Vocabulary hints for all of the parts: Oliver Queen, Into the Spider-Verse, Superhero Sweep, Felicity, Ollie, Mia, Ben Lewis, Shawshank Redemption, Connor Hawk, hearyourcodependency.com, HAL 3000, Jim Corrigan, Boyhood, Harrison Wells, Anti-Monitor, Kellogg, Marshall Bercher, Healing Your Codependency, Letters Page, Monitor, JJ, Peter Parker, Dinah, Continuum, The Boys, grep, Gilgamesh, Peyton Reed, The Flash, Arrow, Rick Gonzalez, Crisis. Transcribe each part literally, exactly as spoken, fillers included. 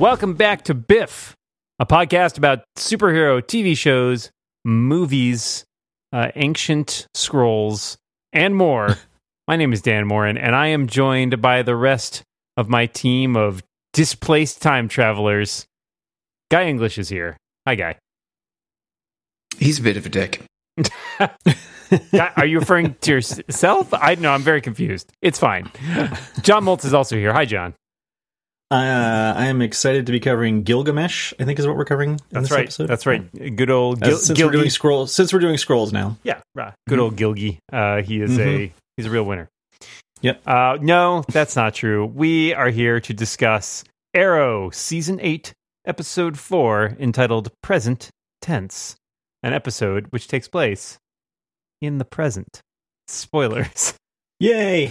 Welcome back to Biff, a podcast about superhero T V shows, movies, uh, ancient scrolls, and more. My name is Dan Moren, and I am joined by the rest of my team of displaced time travelers. Guy English is here. Hi, Guy. He's a bit of a dick. Guy, are you referring to yourself? I know, I'm very confused. It's fine. John Moltz is also here. Hi, John. Uh, I am excited to be covering Gilgamesh, I think is what we're covering in That's this right. episode. That's right. Good old Gil- since Gilgi. We're doing scrolls, since we're doing scrolls now. Yeah. Right. Good mm-hmm. old Gilgi. Uh, he is mm-hmm. a he's a real winner. Yep. Uh, no, that's not true. We are here to discuss Arrow Season eight, Episode four, entitled Present Tense, an episode which takes place in the present. Spoilers. Yay!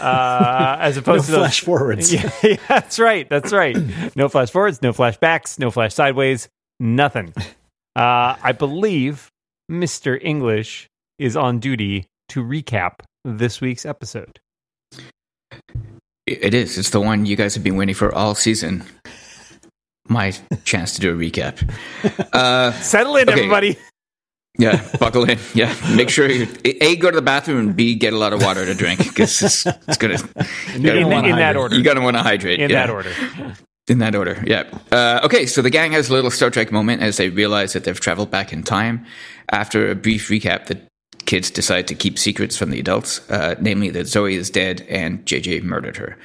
uh, as opposed no to those, flash forwards. Yeah, yeah, that's right. That's right. No flash forwards, no flashbacks, no flash sideways, nothing. Uh, I believe Mister English is on duty to recap this week's episode. It is. It's the one you guys have been waiting for all season. My chance to do a recap. Uh, Settle in, okay. Everybody. Yeah, buckle in. Yeah, make sure you a go to the bathroom and b get a lot of water to drink because it's, it's gonna. You in, wanna in that order, you gotta want to hydrate. In yeah. that order, in that order. Yeah. Uh, okay, so the gang has a little Star Trek moment as they realize that they've traveled back in time. After a brief recap, the kids decide to keep secrets from the adults, uh, namely that Zoe is dead and J J murdered her.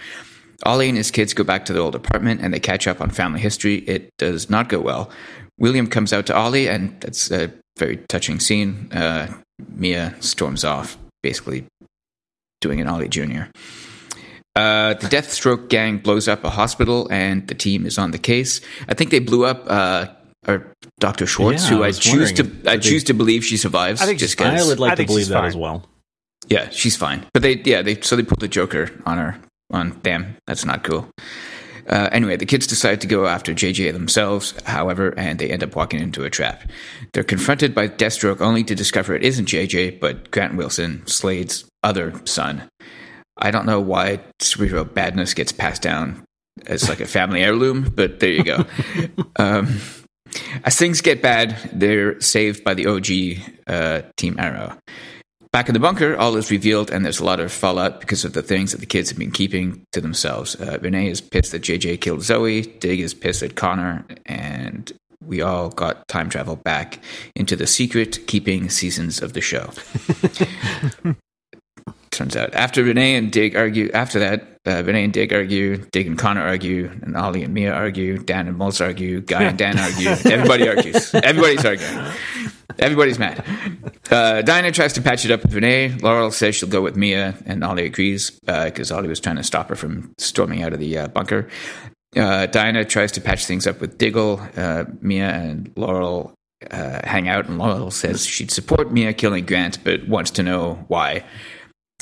Ollie and his kids go back to the old apartment and they catch up on family history. It does not go well. William comes out to Ollie, and that's a very touching scene. Uh, Mia storms off, basically doing an Ollie Junior Uh, the Deathstroke gang blows up a hospital, and the team is on the case. I think they blew up uh, our Doctor Schwartz, yeah, who I, I choose to I they, choose to believe she survives. I think just I would like I to believe that fine. as well. Yeah, she's fine. But they yeah they so they pulled the Joker on her on them. That's not cool. Uh, anyway, the kids decide to go after J J themselves, however, and they end up walking into a trap. They're confronted by Deathstroke only to discover it isn't J J, but Grant Wilson, Slade's other son. I don't know why superhero badness gets passed down as like a family heirloom, but there you go. um, as things get bad, they're saved by the O G uh, Team Arrow. Back in the bunker, all is revealed, and there's a lot of fallout because of the things that the kids have been keeping to themselves. Uh, Renee is pissed that J J killed Zoe, Dig is pissed at Connor, and we all got time travel back into the secret keeping seasons of the show. Turns out, after Renee and Dig argue, after that, uh, Renee and Dig argue, Dig and Connor argue, and Ollie and Mia argue, Dan and Moltz argue, Guy and Dan argue, everybody argues, everybody's arguing. Everybody's mad. Uh, Dinah tries to patch it up with Renee. Laurel says she'll go with Mia, and Ollie agrees because uh, Ollie was trying to stop her from storming out of the uh, bunker. Uh, Dinah tries to patch things up with Diggle. Uh, Mia and Laurel uh, hang out, and Laurel says she'd support Mia killing Grant, but wants to know why.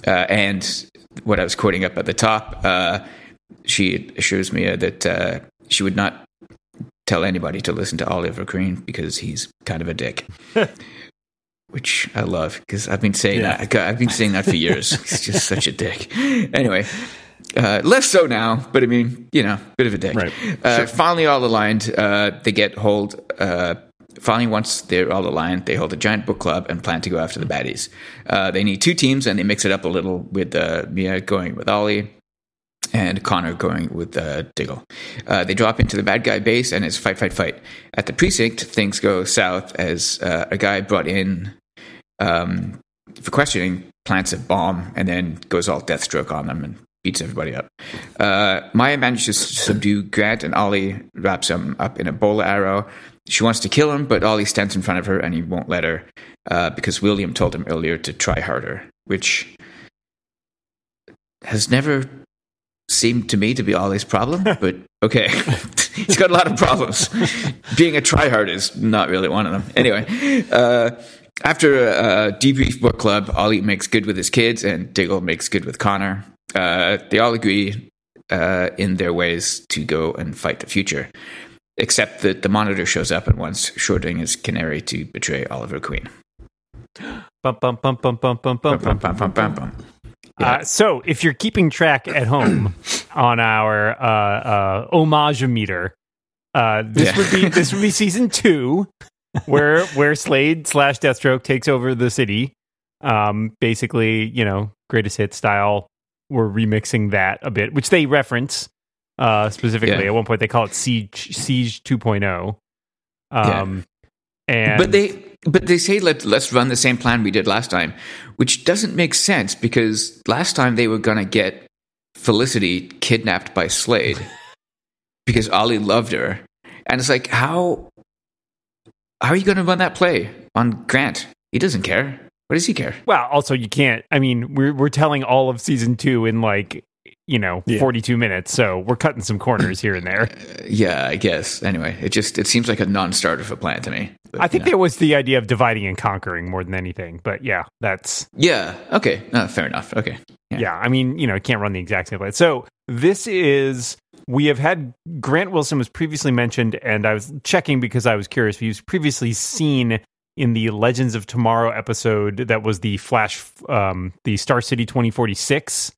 Uh, and what I was quoting up at the top, uh, she assures Mia that uh, she would not tell anybody to listen to Oliver Queen because he's kind of a dick, which I love because I've been saying yeah. that I've been saying that for years. He's just such a dick. Anyway, uh, less so now, but I mean, you know, bit of a dick. Right. Uh, sure. Finally, all aligned, uh, they get hold. Uh, finally, once they're all aligned, they hold a giant book club and plan to go after the baddies. Uh, they need two teams, and they mix it up a little with uh, Mia going with Ollie. And Connor going with uh, Diggle. Uh, they drop into the bad guy base, and it's fight, fight, fight. At the precinct, things go south as uh, a guy brought in um, for questioning plants a bomb, and then goes all Deathstroke on them and beats everybody up. Uh, Maya manages to subdue Grant, and Ollie wraps him up in a bola arrow. She wants to kill him, but Ollie stands in front of her, and he won't let her uh, because William told him earlier to try harder, which has never seemed to me to be Ollie's problem, but okay. He's got a lot of problems. Being a tryhard is not really one of them. Anyway, uh, after a, a debrief book club, Ollie makes good with his kids and Diggle makes good with Connor. Uh, they all agree uh, in their ways to go and fight the future, except that the Monitor shows up and wants Shorting his canary to betray Oliver Queen. Bum, bum, bum, bum, bum, bum, bum, bum, bum, bum, bum, bum. Yeah. Uh, so, if you're keeping track at home, on our uh, uh, homage-o-meter. Uh, this yeah. would be this would be season two, where where Slade slash Deathstroke takes over the city. Um, basically, you know, greatest hit style. We're remixing that a bit, which they reference uh, specifically yeah. at one point. They call it Siege Siege two point oh. Um, yeah. and but they but they say let let's run the same plan we did last time, which doesn't make sense because last time they were gonna get Felicity kidnapped by Slade. Because Ollie loved her. And it's like, how, how are you going to run that play on Grant? He doesn't care. What does he care? Well, also, you can't. I mean, we're we're telling all of season two in like, you know, yeah. forty-two minutes. So we're cutting some corners here and there. Uh, yeah, I guess. Anyway, it just, it seems like a non-starter for plan to me. But, I think you know. There was the idea of dividing and conquering more than anything. But yeah, that's. Yeah. Okay. Uh, fair enough. Okay. Yeah. yeah. I mean, you know, it can't run the exact same play. So this is. We have had Grant Wilson was previously mentioned, and I was checking because I was curious. He was previously seen in the Legends of Tomorrow episode that was the Flash, um, the Star City twenty forty-six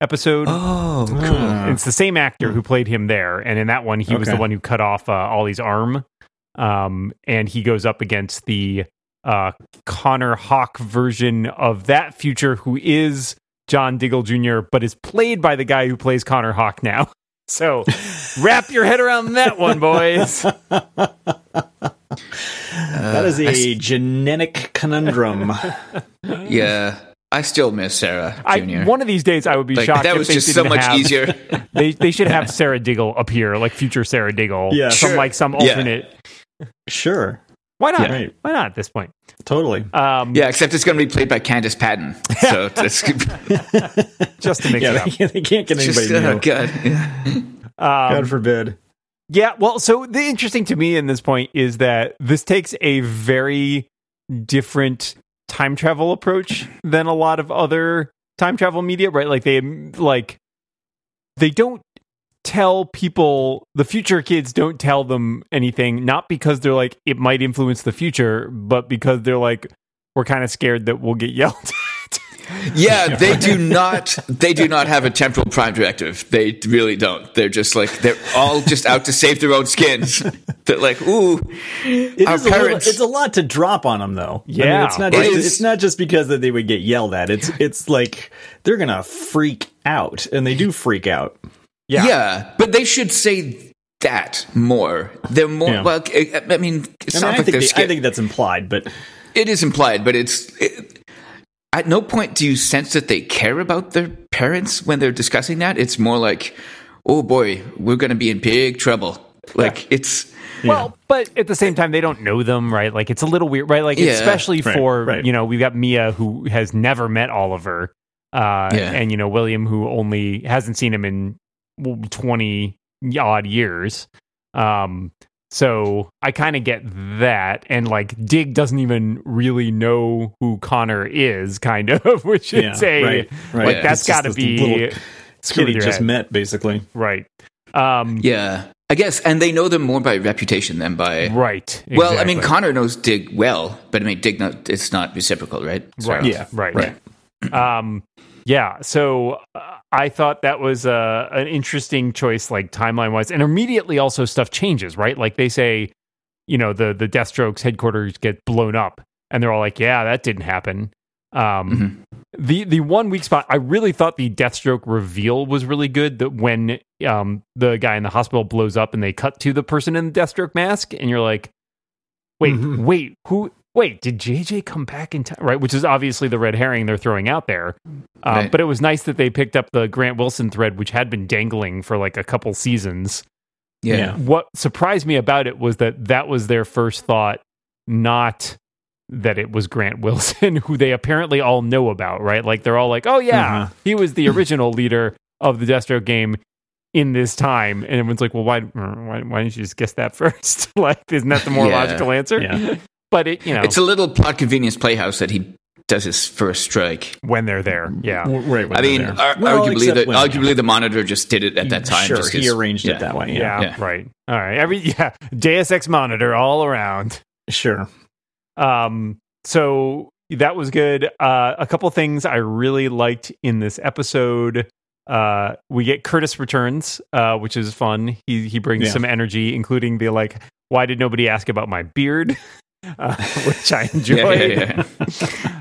episode. Oh, cool. It's the same actor who played him there. And in that one, he okay. was the one who cut off uh, Ollie's arm. Um, and he goes up against the uh, Connor Hawk version of that future, who is John Diggle Junior, but is played by the guy who plays Connor Hawk now. So, wrap your head around that one, boys. Uh, that is a s- genetic conundrum. Yeah, I still miss Sarah Junior I, one of these days, I would be like, shocked. That if was they just so much have, easier. They they should have Sarah Diggle appear, like future Sarah Diggle, yeah, from sure. like some alternate. Yeah. Sure, why not? Yeah. Right. Why not at this point? Totally. Um, yeah, except it's going to be played by Candace Patton. So that's just to make yeah, it up. They can't get anybody just, new. Oh, God. Yeah. Um, God forbid. Yeah. Well, so the interesting to me in this point is that this takes a very different time travel approach than a lot of other time travel media, right? Like they like they don't tell people, the future kids don't tell them anything, not because they're like it might influence the future, but because they're like, we're kind of scared that we'll get yelled at. Yeah, they do not they do not have a temporal prime directive. They really don't. They're just like, they're all just out to save their own skins. They're like, ooh, it our is parents. A little, it's a lot to drop on them, though. Yeah, I mean, it's not. Right? Just, it's not just because that they would get yelled at. It's it's like they're gonna freak out, and they do freak out. Yeah. yeah, but they should say that more. They're more, yeah. well, I, I mean, it sounds I mean, I like they're they, scared. I think that's implied, but... It is implied, but it's... It, at no point do you sense that they care about their parents when they're discussing that. It's more like, oh boy, we're going to be in big trouble. Like, yeah. it's... Well, yeah. but at the same time, they don't know them, right? Like, it's a little weird, right? Like, yeah. especially right, for, right. you know, we've got Mia, who has never met Oliver, uh, yeah. and, you know, William, who only hasn't seen him in... twenty odd years. Um, so I kind of get that. And like Dig doesn't even really know who Connor is, kind of, which yeah, is a, right, right. like yeah. that's got to be kid he just head. met, basically. Right. Um, yeah, I guess. And they know them more by reputation than by. Right. Exactly. Well, I mean, Connor knows Dig well, but I mean, Dig, not, it's not reciprocal, right? So, right. Yeah. Right. Right. right. Um, Yeah, so uh, I thought that was uh, an interesting choice, like timeline-wise, and immediately also stuff changes, right? Like they say, you know, the the Deathstroke's headquarters get blown up, and they're all like, "Yeah, that didn't happen." Um, mm-hmm. The the one weak spot, I really thought the Deathstroke reveal was really good. That when um, the guy in the hospital blows up, and they cut to the person in the Deathstroke mask, and you're like, "Wait, mm-hmm. wait, who?" Wait, did J J come back in time? Right, which is obviously the red herring they're throwing out there. Uh, right. But it was nice that they picked up the Grant Wilson thread, which had been dangling for like a couple seasons. Yeah. And what surprised me about it was that that was their first thought, not that it was Grant Wilson, who they apparently all know about, right? Like they're all like, oh yeah, mm-hmm. he was the original leader of the Deathstroke game in this time. And everyone's like, well, why, why, why didn't you just guess that first? Like, isn't that the more yeah. logical answer? Yeah. But it, you know, it's a little plot convenience playhouse that he does his first strike when they're there. Yeah, right. When I mean, ar- well, arguably, the, arguably the Monitor just did it at that time. Sure, just he arranged yeah. it that way. Yeah. Yeah, yeah, right. All right. Every yeah, Deus Ex Monitor all around. Sure. Um. So that was good. Uh, a couple things I really liked in this episode. Uh, we get Curtis returns, uh, which is fun. He he brings yeah. some energy, including the like, why did nobody ask about my beard? Uh, which I enjoy. yeah, yeah,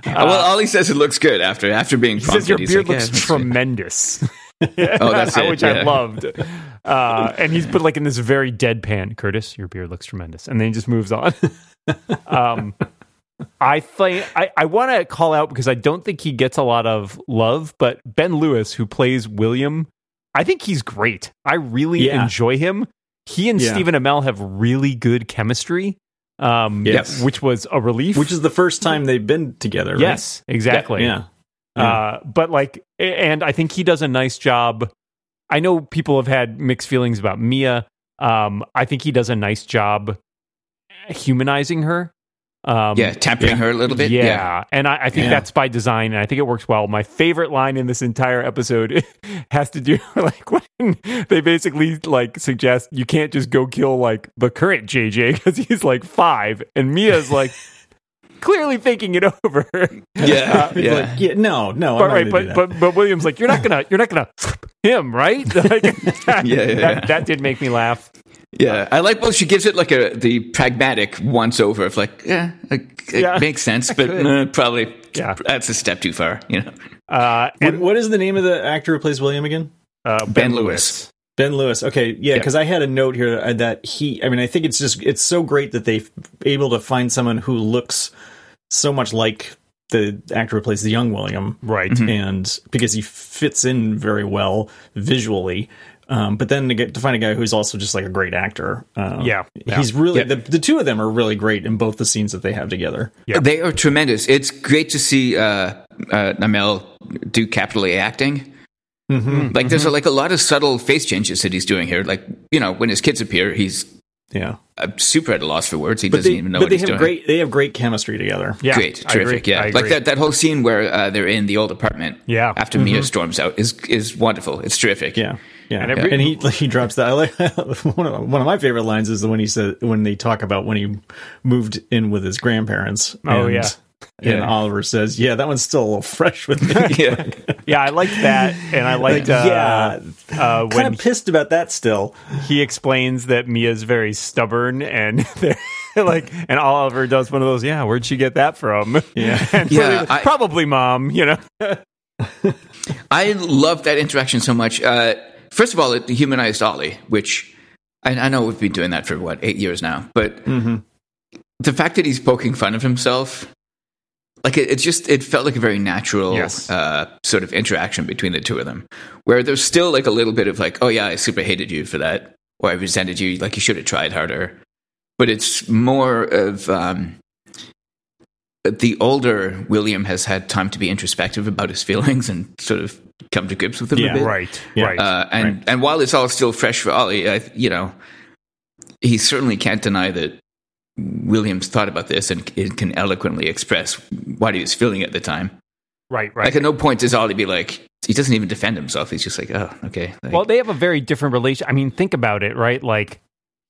yeah. uh, well, Ollie says it looks good after after being prompted. He says your beard like, looks yeah, tremendous. yeah, oh, that's it. Which yeah. I loved. Uh, and he's put like in this very deadpan, Curtis, your beard looks tremendous, and then he just moves on. um, I think I, I want to call out because I don't think he gets a lot of love, but Ben Lewis, who plays William, I think he's great. I really yeah. enjoy him. He and yeah. Stephen Amell have really good chemistry. Um, yes. Which was a relief. Which is the first time they've been together, right? Yes, exactly. Yeah. yeah. Uh, but like, and I think he does a nice job. I know people have had mixed feelings about Mia. Um, I think he does a nice job humanizing her. Um, yeah, tempering yeah. her a little bit. Yeah. yeah. And I, I think yeah. that's by design, and I think it works well. My favorite line in this entire episode has to do like when they basically like suggest you can't just go kill like the current J J because he's like five, and Mia's like clearly thinking it over. Yeah. Uh, yeah. Like, yeah. No, no. But right, but, but but William's like, you're not gonna you're not gonna him, right? Like, that, yeah, yeah, that, yeah. that did make me laugh. Yeah, I like both. She gives it like a the pragmatic once over of like, yeah, like, it yeah. makes sense, but uh, probably yeah. that's a step too far, you know. Uh, and what, what is the name of the actor who plays William again? Uh, Ben, Ben Lewis. Lewis. Ben Lewis. Okay, yeah, because yeah. I had a note here that he. I mean, I think it's just it's so great that they've able to find someone who looks so much like the actor who plays the young William, right? Mm-hmm. And because he fits in very well visually. Um, but then to, get, to find a guy who's also just like a great actor. Uh, yeah, yeah. He's really, yeah. the, the two of them are really great in both the scenes that they have together. Yeah. They are tremendous. It's great to see uh, uh, Amell do capital A acting. Mm-hmm. Like there's mm-hmm. a, like a lot of subtle face changes that he's doing here. Like, you know, when his kids appear, he's yeah, I'm super at a loss for words. He but doesn't they, even know but what they he's have doing. Great, they have great chemistry together. Yeah, great, terrific. Yeah, like that, that whole scene where uh, they're in the old apartment. Yeah. After mm-hmm. Mia storms out is is wonderful. It's terrific. Yeah, yeah. And, yeah. Re- and he he drops that. I like one of one of my favorite lines is the one he said when they talk about when he moved in with his grandparents. Oh and, yeah. And yeah. Oliver says, "Yeah, that one's still a little fresh with me." yeah. yeah, I liked that, and I liked. Uh, yeah, uh, kind of pissed about that. Still, he explains that Mia's very stubborn, and like, and Oliver does one of those. Yeah, where'd she get that from? Yeah, and yeah, I, probably mom. You know, I love that interaction so much. Uh, first of all, it humanized Ollie, which I, I know we've been doing that for what eight years now, but mm-hmm. the fact that he's poking fun of himself. Like it, it just it felt like a very natural yes. uh, sort of interaction between the two of them, where there's still like a little bit of like, oh yeah, I super hated you for that, or I resented you, like you should have tried harder. But it's more of um, the older William has had time to be introspective about his feelings and sort of come to grips with them yeah, a bit, right? Yeah. Right. Uh, and right. and while it's all still fresh for Ollie, I, you know, he certainly can't deny that. Williams thought about this and it can eloquently express what he was feeling at the time. Right, right. Like at no point does Ollie be like, he doesn't even defend himself. He's just like, oh, okay. Like, well, they have a very different relation. I mean, think about it, right? Like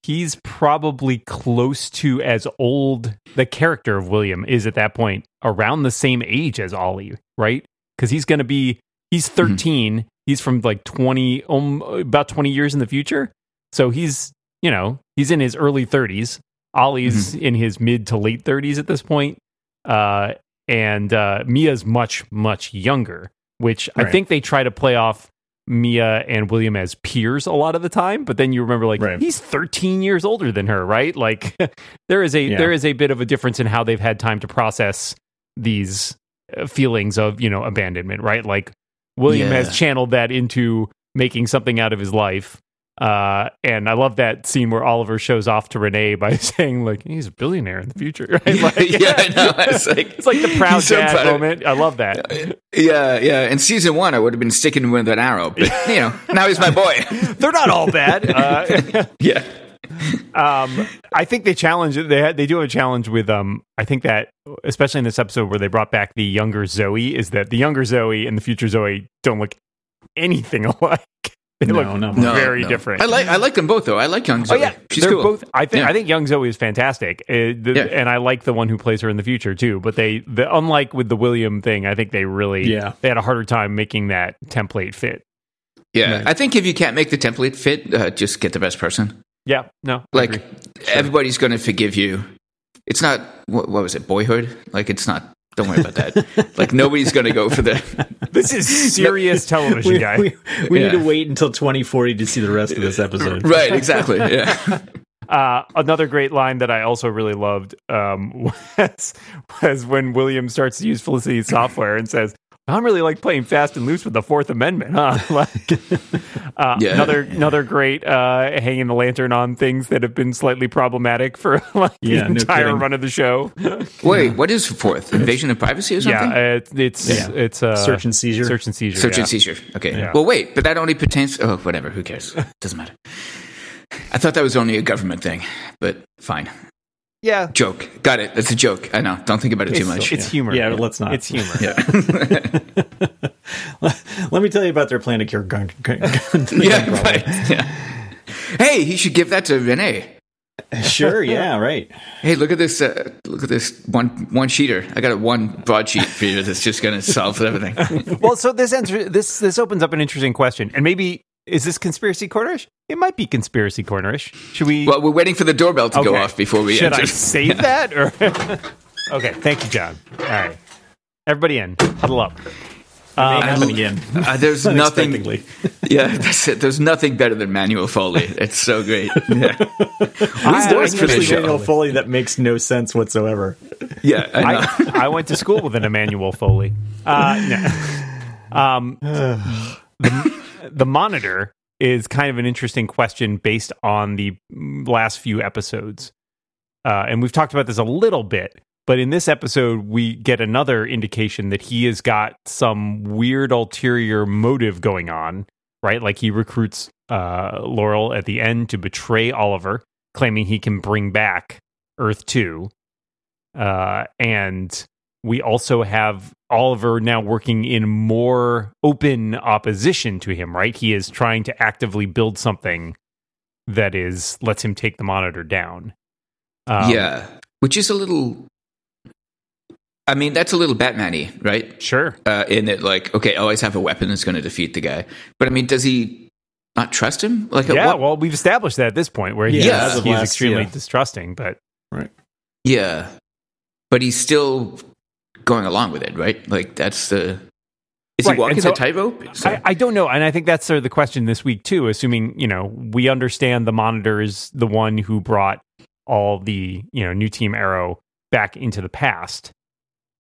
he's probably close to as old, the character of William is at that point around the same age as Ollie, right? Because he's going to be, he's thirteen. Mm-hmm. He's from like twenty, um, about twenty years in the future. So he's, you know, he's in his early thirties. Ollie's mm-hmm. in his mid to late thirties at this point, uh, and uh, Mia's much, much younger, which right. I think they try to play off Mia and William as peers a lot of the time, but then you remember, like, right. he's thirteen years older than her, right? Like, there is a yeah. there is a bit of a difference in how they've had time to process these uh, feelings of, you know, abandonment, right? Like, William yeah. has channeled that into making something out of his life. Uh, and I love that scene where Oliver shows off to Renee by saying, like, he's a billionaire in the future. Right? Like, yeah, I know. It's like, it's like the proud dad so moment. I love that. Yeah, yeah. In season one, I would have been sticking with an arrow, but, you know, now he's my boy. They're not all bad. Uh, yeah. Um, I think they challenge it. They had, they do have a challenge with, um, I think that, especially in this episode where they brought back the younger Zoe, is that the younger Zoe and the future Zoe don't look anything alike. They no, look no, very no. different. I like I like them both though. I like young Zoe. Oh, yeah. She's They're cool. Both, I think yeah. I think young Zoe is fantastic, uh, the, yeah. and I like the one who plays her in the future too. But they, the, unlike with the William thing, I think they really yeah. they had a harder time making that template fit. Yeah, right. I think if you can't make the template fit, uh, just get the best person. Yeah, no. Like, sure. Everybody's going to forgive you. It's not, what, what was it, Boyhood? Like, it's not, don't worry about that. Like, nobody's going to go for that. This is serious television, we, guy. We, we yeah. need to wait until twenty forty to see the rest of this episode. Right, exactly, yeah. Uh, another great line that I also really loved um, was, was when William starts to use Felicity's software and says, I'm really like playing fast and loose with the Fourth Amendment, huh? Like, uh, yeah. Another another great uh, hanging the lantern on things that have been slightly problematic for like yeah, the no entire kidding. run of the show. Wait, what is Fourth? Invasion of privacy or something? Yeah, it, it's yeah. it's uh, search and seizure. Search and seizure. Search yeah. and seizure. Okay. Yeah. Well, wait, but that only pertains. Oh, whatever. Who cares? Doesn't matter. I thought that was only a government thing, but fine. Yeah. Joke. Got it. That's a joke. I know. Don't think about it it's, too much. It's yeah. humor. Yeah, but let's not. It's humor. Yeah. Let me tell you about their plan to cure gun, gun, gun yeah, gun right. yeah. Hey, he should give that to Renee. Sure, yeah, right. Hey, look at this uh, look at this one one sheeter. I got a one broadsheet for you that's just going to solve everything. Well, so this answer this this opens up an interesting question. And maybe is this conspiracy cornerish? It might be conspiracy cornerish. Should we? Well, we're waiting for the doorbell to okay. go off before we. Should enter. I save yeah. that? Or okay, thank you, John. All right, everybody in. Huddle up. Um, happen again. Uh, there's nothing. Yeah, that's it. There's nothing better than Manuel Foley. It's so great. Yeah. I, there's Manuel Foley that makes no sense whatsoever. Yeah, I, know. I, I went to school with an Emmanuel Foley. Uh, no. Um. the, The Monitor is kind of an interesting question based on the last few episodes. Uh, and we've talked about this a little bit, but in this episode, we get another indication that he has got some weird ulterior motive going on, right? Like he recruits uh, Laurel at the end to betray Oliver, claiming he can bring back Earth two. Uh, and we also have Oliver now working in more open opposition to him, right? He is trying to actively build something that is lets him take the Monitor down. Um, yeah, which is a little... I mean, that's a little Batman-y, right? Sure. Uh, in that, like, okay, I always have a weapon that's going to defeat the guy. But, I mean, does he not trust him? Like, Yeah, what? well, we've established that at this point, where he's, yeah, he's last, extremely yeah. distrusting, but... Right. Yeah, but he's still... going along with it, right? Like that's the is right. he walking so, the tightrope? I, I don't know, and I think that's sort of the question this week too. Assuming you know we understand the Monitor is the one who brought all the you know new Team Arrow back into the past,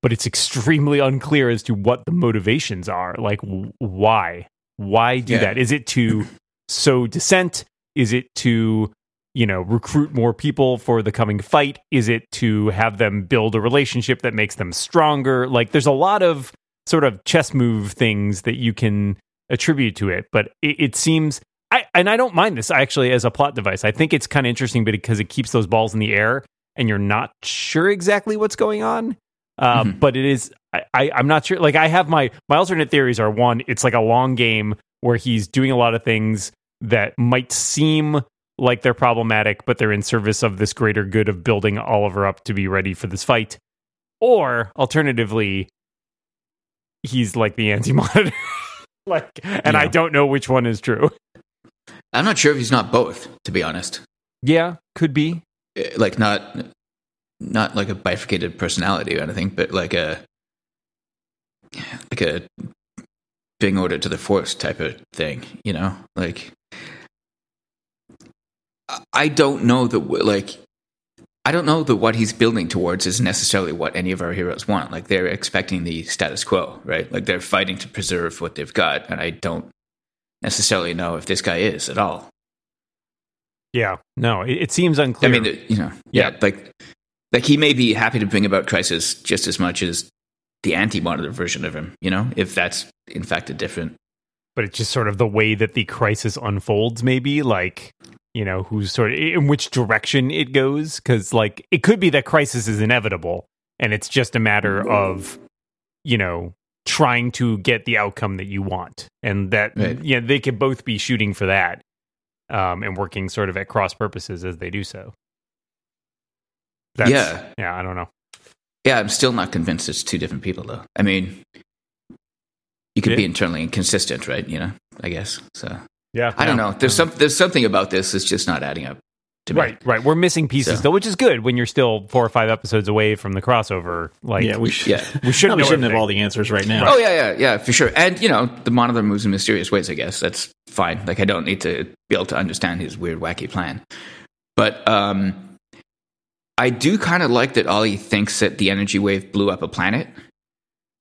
but it's extremely unclear as to what the motivations are. Like why? Why do yeah. that? Is it to sow dissent? Is it to you know, recruit more people for the coming fight? Is it to have them build a relationship that makes them stronger? Like, there's a lot of sort of chess move things that you can attribute to it, but it, it seems... I And I don't mind this, actually, as a plot device. I think it's kind of interesting because it keeps those balls in the air, and you're not sure exactly what's going on, uh, mm-hmm. but it is... I, I, I'm not sure... Like, I have my... My alternate theories are, one, it's like a long game where he's doing a lot of things that might seem... like they're problematic, but they're in service of this greater good of building Oliver up to be ready for this fight. Or, alternatively, he's like the anti-Monitor. like, And yeah. I don't know which one is true. I'm not sure if he's not both, to be honest. Yeah, could be. Like, not not like a bifurcated personality or anything, but like a like a being ordered to the force type of thing, you know? Like... I don't know that, like, I don't know that what he's building towards is necessarily what any of our heroes want. Like, they're expecting the status quo, right? Like, they're fighting to preserve what they've got, and I don't necessarily know if this guy is at all. Yeah, no, it, it seems unclear. I mean, you know, yeah, yeah, like, like he may be happy to bring about Crisis just as much as the anti-Monitor version of him, you know, if that's, in fact, a different... But it's just sort of the way that the Crisis unfolds, maybe, like... you know, who's sort of in which direction it goes. Cause like, it could be that Crisis is inevitable and it's just a matter of, you know, trying to get the outcome that you want. And that, right. you know, they could both be shooting for that um, and working sort of at cross purposes as they do so. That's, yeah. Yeah. I don't know. Yeah. I'm still not convinced it's two different people though. I mean, you could yeah. be internally inconsistent, right? You know, I guess. So yeah, I yeah. don't know. There's some there's something about this that's just not adding up to me. Right, right. We're missing pieces so. though, which is good when you're still four or five episodes away from the crossover. Like, yeah, we should. Yeah. We shouldn't. no, we shouldn't have all the answers right now. Right. Oh yeah, yeah, yeah, for sure. And you know, the Monitor moves in mysterious ways. I guess that's fine. Like, I don't need to be able to understand his weird, wacky plan. But um, I do kind of like that Ollie thinks that the energy wave blew up a planet,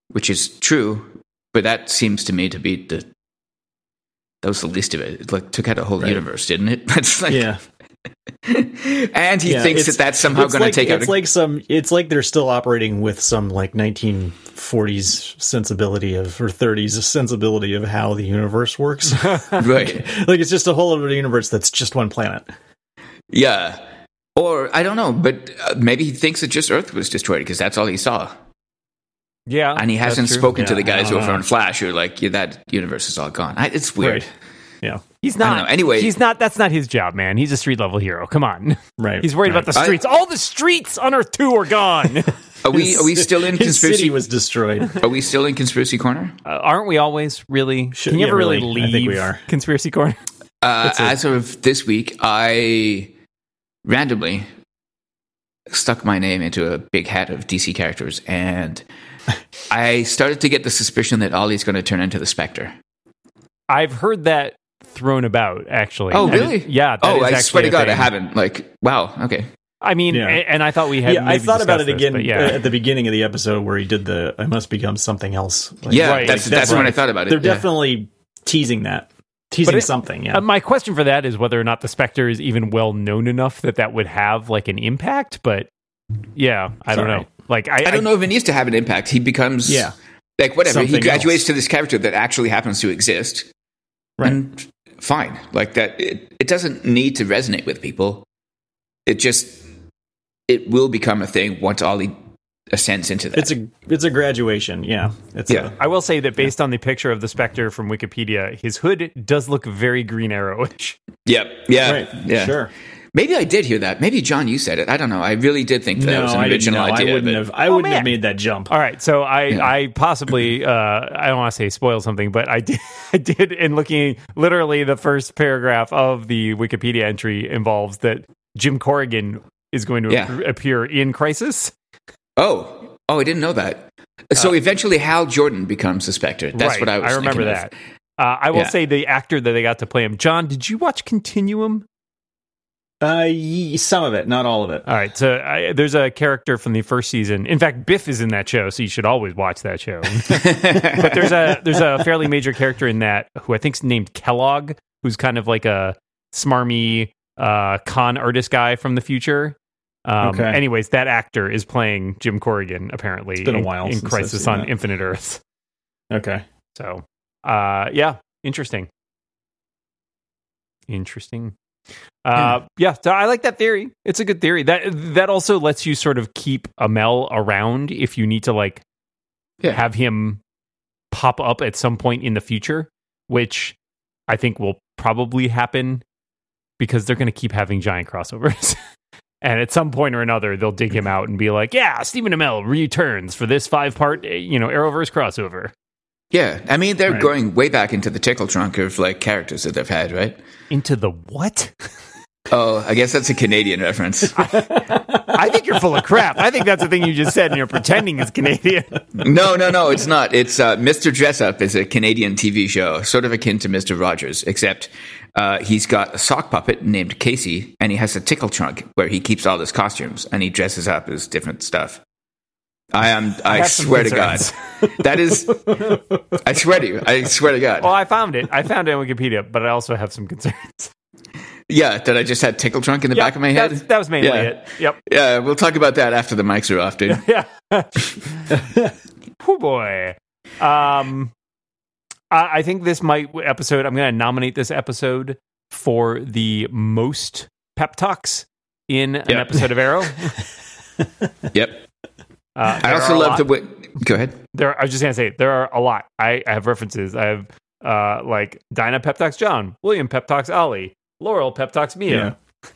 which is true. But that seems to me to be the that was the least of it. It like took out a whole right. universe, didn't it? That's like yeah. and he yeah, thinks that that's somehow going like, to take it's out. It's a- like some. It's like they're still operating with some like nineteen forties sensibility of or thirties sensibility of how the universe works. right. Like, like it's just a whole other universe that's just one planet. Yeah. Or I don't know, but uh, maybe he thinks that just Earth was destroyed because that's all he saw. Yeah, and he hasn't spoken yeah, to the guys over on Flash who are like, yeah, that universe is all gone. I, it's weird. Right. Yeah, he's not. I don't know. Anyway, he's not. That's not his job, man. He's a street level hero. Come on, right? He's worried right. about the streets. I, all the streets on Earth two are gone. Are we? Are we still in his conspiracy? City was destroyed. Are we still in Conspiracy Corner? Uh, aren't we always really? Should, can you yeah, ever really, really leave? I think we are. Conspiracy Corner. Uh, as of this week, I randomly stuck my name into a big hat of D C characters, and I started to get the suspicion that Ollie's going to turn into the Spectre. I've heard that thrown about, actually. Oh, really? That is, yeah. That oh, is I swear to God, thing. I haven't. Like, wow. Okay. I mean, yeah. and I thought we had. Yeah, I thought about it this, again yeah. at the beginning of the episode where he did the "I must become something else." Like, yeah, right. that's, like, that's that's when I thought about it. They're yeah. definitely teasing that. Teasing it, something, yeah. Uh, my question for that is whether or not the Spectre is even well known enough that that would have like an impact. But yeah, I Sorry. don't know. Like I, I don't I, know if it needs to have an impact. He becomes yeah, like whatever. He graduates else. to this character that actually happens to exist. Right, and fine. Like that, it, it doesn't need to resonate with people. It just it will become a thing once Ollie ascends into that. It's a it's a graduation, yeah. It's yeah. A, I will say that based yeah. on the picture of the Spectre from Wikipedia, his hood does look very Green Arrow-ish. Yep. Yeah. Right. Yeah. Sure. Maybe I did hear that. Maybe John, you said it. I don't know. I really did think that, no, that was an I original idea. I wouldn't, but... have, I oh, wouldn't have made that jump. All right, so I, yeah. I possibly uh, I don't want to say spoil something, but I did. I did. In looking, literally, the first paragraph of the Wikipedia entry involves that Jim Corrigan is going to yeah. ap- appear in Crisis. Oh, oh, I didn't know that. So uh, eventually Hal Jordan becomes the Spectre. That's right, what I was I remember that. Uh, I will yeah. say the actor that they got to play him. John, did you watch Continuum? Uh, some of it, not all of it. All right, so I, there's a character from the first season. In fact, Biff is in that show, so you should always watch that show. But there's a there's a fairly major character in that who I think's named Kellogg, who's kind of like a smarmy uh, con artist guy from the future. Um, okay. Anyways, that actor is playing Jim Corrigan, apparently. It's been a while in, in Crisis on that. Infinite Earth. Okay. So, uh, yeah, interesting. Interesting. Uh, hmm. Yeah, so I like that theory. It's a good theory. That that also lets you sort of keep Amel around if you need to, like, yeah. have him pop up at some point in the future, which I think will probably happen because they're going to keep having giant crossovers. And at some point or another, they'll dig him out and be like, yeah, Stephen Amell returns for this five-part, you know, Arrowverse crossover. Yeah, I mean, they're right. going way back into the tickle trunk of, like, characters that they've had, right? Into the what? Oh, I guess that's a Canadian reference. I, I think you're full of crap. I think that's the thing you just said, and you're pretending it's Canadian. No, no, no, it's not. It's uh, Mister Dress-Up is a Canadian T V show, sort of akin to Mister Rogers, except... Uh, he's got a sock puppet named Casey, and he has a tickle trunk where he keeps all his costumes, and he dresses up as different stuff. I am. I, I swear to God, that is. I swear to you. I swear to God. Well, I found it. I found it on Wikipedia, but I also have some concerns. Yeah, that I just had tickle trunk in the yep, back of my head. That was mainly yeah. it. Yep. Yeah, we'll talk about that after the mics are off, dude. Yeah. Oh boy. Um. I think this might episode, I'm going to nominate this episode for the most pep talks in yep. an episode of Arrow. Yep. Uh, I also love the way, go ahead. There, I was just going to say, there are a lot. I, I have references. I have uh, like Dinah pep talks John, William pep talks Ollie, Laurel pep talks Mia. Yeah.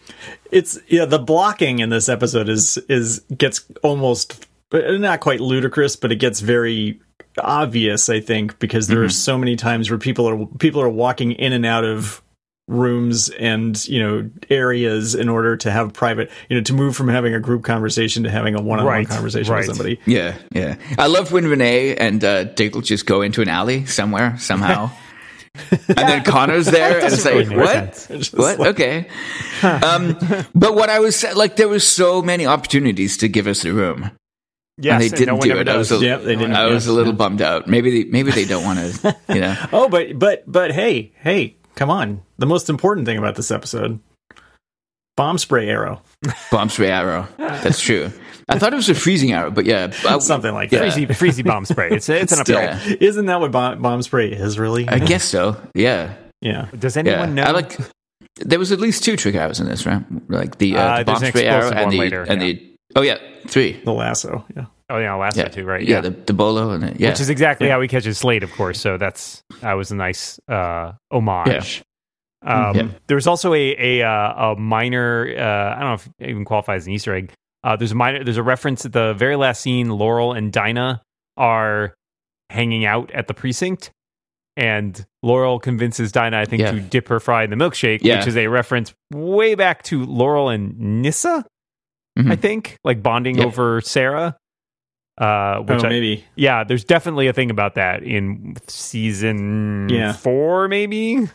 It's, yeah, the blocking in this episode is, is gets almost, not quite ludicrous, but it gets very obvious, I think, because there mm-hmm. are so many times where people are people are walking in and out of rooms and, you know, areas in order to have private, you know, to move from having a group conversation to having a one-on-one right, conversation right. with somebody. Yeah, yeah. I love when Renee and uh, Dig will just go into an alley somewhere, somehow. And yeah. then Connor's there and it's like, really what? It's what? Like, okay. Huh. Um, but what I was, like, there were so many opportunities to give us the room. Yeah, they didn't do it. I was a little yeah. bummed out. Maybe they, maybe they don't want to, you know. Oh, but, but, but hey, hey, come on. The most important thing about this episode, bomb spray arrow. Bomb spray arrow. That's true. I thought it was a freezing arrow, but yeah. I, Something like yeah. that. Freezy, freezy bomb spray. It's, it's, it's an still, upgrade. Yeah. Isn't that what bomb, bomb spray is, really? I guess so. Yeah. Yeah. Does anyone yeah. know? I like, there was at least two trick arrows in this, right? Like the, uh, uh, the bomb spray arrow and the, later, and yeah. the, oh yeah, three. The lasso. Yeah. Oh yeah, lasso yeah. too, right? Yeah, yeah the, the bolo and it. Yeah. Which is exactly yeah. how he catches Slade, of course. So that's, that was a nice uh, homage. Yeah. Um, yeah. There was also a a, uh, a minor. Uh, I don't know if it even qualifies as an Easter egg. Uh, there's a minor. There's a reference at the very last scene. Laurel and Dinah are hanging out at the precinct, and Laurel convinces Dinah, I think, yeah. to dip her fry in the milkshake, yeah. which is a reference way back to Laurel and Nyssa. Mm-hmm. I think, like, bonding yeah. over Sarah. Uh, which oh, I, maybe. Yeah, there's definitely a thing about that in season yeah. four, maybe.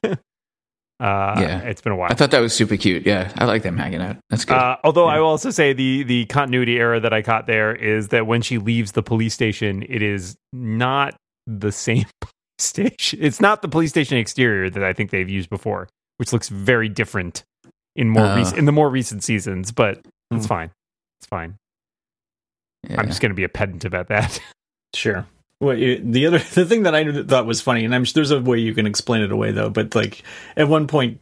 Uh, yeah, it's been a while. I thought that was super cute. Yeah, I like them hanging out. That's good. Uh, although yeah. I will also say the the continuity error that I caught there is that when she leaves the police station, it is not the same police station. It's not the police station exterior that I think they've used before, which looks very different in more uh, rec- in the more recent seasons. But mm. it's fine. It's fine. Yeah. I'm just going to be a pedant about that. Sure. Well, the other the thing that I thought was funny, and I'm sure there's a way you can explain it away, though, but like at one point,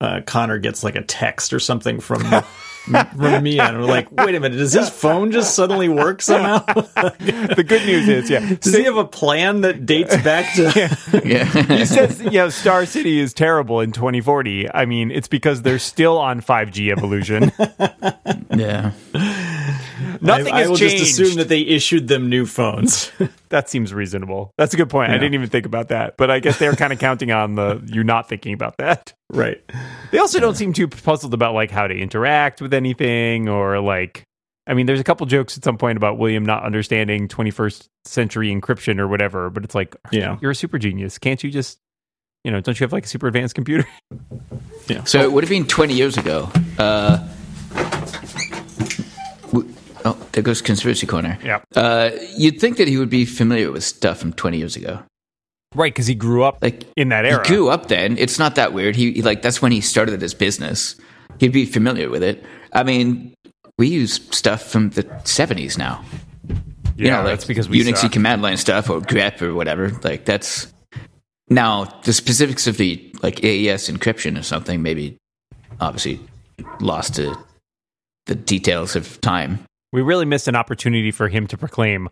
uh, Connor gets like a text or something from from Mia, and we're like, "Wait a minute, does his phone just suddenly work somehow?" The good news is, yeah, does he have a plan that dates back to? yeah. yeah, he says, "You know, Star City is terrible in twenty forty." I mean, it's because they're still on five G evolution. yeah. Nothing I, has I will changed. Just assume that they issued them new phones. That seems reasonable. That's a good point. Yeah. I didn't even think about that, but I guess they're kind of counting on the you're not thinking about that, right? They also yeah. don't seem too puzzled about like how to interact with anything, or like, I mean, there's a couple jokes at some point about William not understanding twenty-first century encryption or whatever, but it's like, yeah. you're a super genius. Can't you just, you know, don't you have like a super advanced computer? yeah. So oh. it would have been twenty years ago. Uh, Oh, there goes Conspiracy Corner. Yeah. Uh, you'd think that he would be familiar with stuff from twenty years ago. Right, because he grew up like in that era. He grew up then. It's not that weird. He, he like that's when he started his business. He'd be familiar with it. I mean, we use stuff from the seventies now. Yeah, you know, like that's because we Unixy command line stuff or grep or whatever. Like that's now the specifics of the like A E S encryption or something maybe obviously lost to the details of time. We really missed an opportunity for him to proclaim,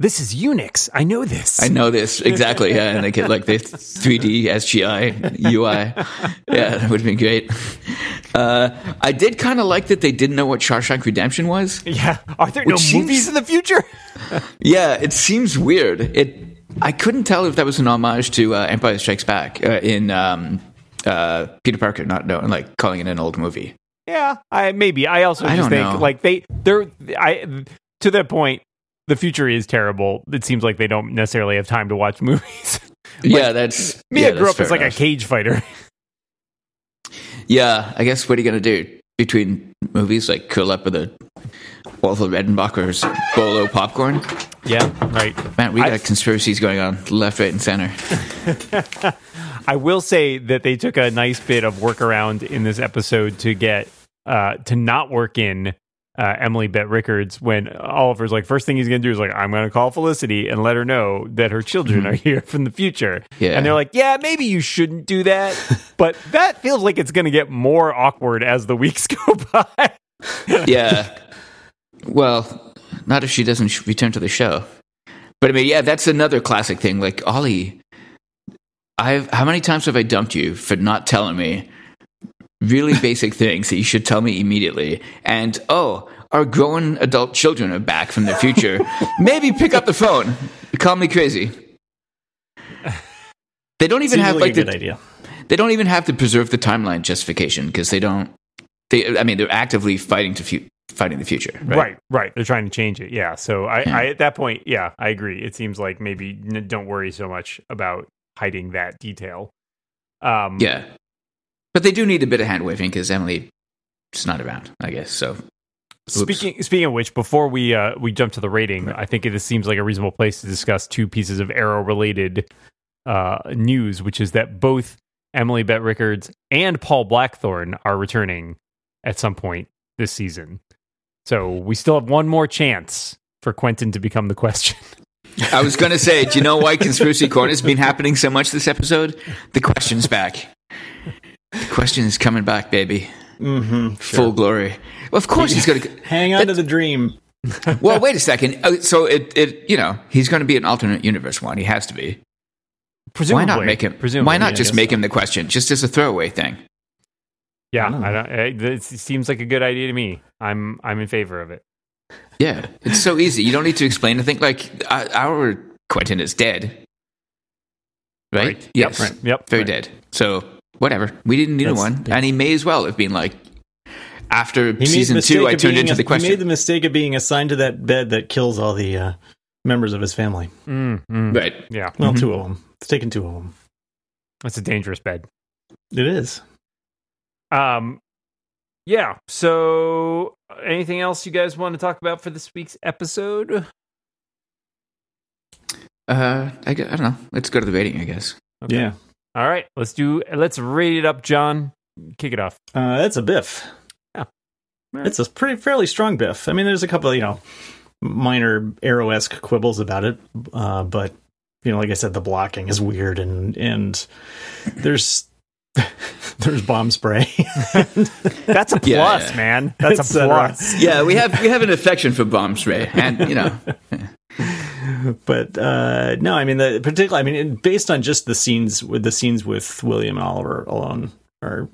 "This is Unix. I know this. I know this exactly." Yeah, and they get like the three D S G I U I. Yeah, that would have been great. Uh, I did kind of like that they didn't know what Shawshank Redemption was. Yeah, are there no seems, movies in the future? Yeah, it seems weird. It I couldn't tell if that was an homage to uh, Empire Strikes Back uh, in um, uh, Peter Parker, not knowing, like calling it an old movie. Yeah, I maybe. I also just I think know. like they they're I to that point, the future is terrible. It seems like they don't necessarily have time to watch movies. Like, yeah, that's Mia yeah, grew that's up as like enough. a cage fighter. Yeah, I guess what are you gonna do between movies? Like curl up with a Walter Redenbacher's Bolo popcorn? Yeah, right. Man, we got I've... conspiracies going on left, right, and center. I will say that they took a nice bit of workaround in this episode to get. Uh, to not work in uh, Emily Bett Rickards when Oliver's like, first thing he's going to do is like, I'm going to call Felicity and let her know that her children mm-hmm. are here from the future. Yeah. And they're like, yeah, maybe you shouldn't do that. But that feels like it's going to get more awkward as the weeks go by. Yeah. Well, not if she doesn't return to the show. But I mean, yeah, that's another classic thing. Like, Ollie, I've how many times have I dumped you for not telling me really basic things that you should tell me immediately? And oh, our grown adult children are back from the future. Maybe pick up the phone. You call me crazy. They don't even have like a good the, idea. They don't even have to preserve the timeline justification because they don't. They, I mean, they're actively fighting to fu- fighting the future. Right? right, right. They're trying to change it. Yeah. So I, yeah. I at that point, yeah, I agree. It seems like maybe don't worry so much about hiding that detail. Um, yeah, but they do need a bit of hand waving because Emily is not around, I guess. So. Oops. Speaking speaking of which, before we uh, we jump to the rating, right. I think it seems like a reasonable place to discuss two pieces of Arrow-related uh, news, which is that both Emily Bett Rickards and Paul Blackthorne are returning at some point this season. So we still have one more chance for Quentin to become the Question. I was going to say, do you know why Conspiracy Corner has been happening so much this episode? The Question's back. The Question is coming back, baby. Mm-hmm, full sure. glory. Well, of course he's going to hang on that, to the dream. Well, wait a second. So it, it, you know, he's going to be an alternate universe one. He has to be. Presumably, why not make him? Presumably, why not yeah, just make so. him the Question, just as a throwaway thing? Yeah, I don't I don't, it, it seems like a good idea to me. I'm, I'm in favor of it. Yeah, it's so easy. You don't need to explain anything. Like our Quentin is dead, right? right. Yes, yep, right. yep very right. dead. So. Whatever. We didn't need That's, one. Yeah. And he may as well have been like, after he season two, I turned into a, the Question. He made the mistake of being assigned to that bed that kills all the uh, members of his family. Mm, mm. Right. Yeah. Well, mm-hmm. two of them. It's taken two of them. That's a dangerous bed. It is. Um. Yeah. So anything else you guys want to talk about for this week's episode? Uh, I, I don't know. Let's go to the rating, I guess. Okay. Yeah. All right, let's do. Let's rate it up, John. Kick it off. Uh, that's a biff. Yeah, right. It's a pretty fairly strong biff. I mean, there's a couple of, you know, minor Arrow-esque quibbles about it, uh, but you know, like I said, the blocking is weird, and and there's there's bomb spray. That's a plus, yeah, yeah. man. That's it's a plus. A, yeah, we have we have an affection for bomb spray, and you know. But uh, no, I mean, the, particularly, I mean, it, based on just the scenes with the scenes with William and Oliver alone are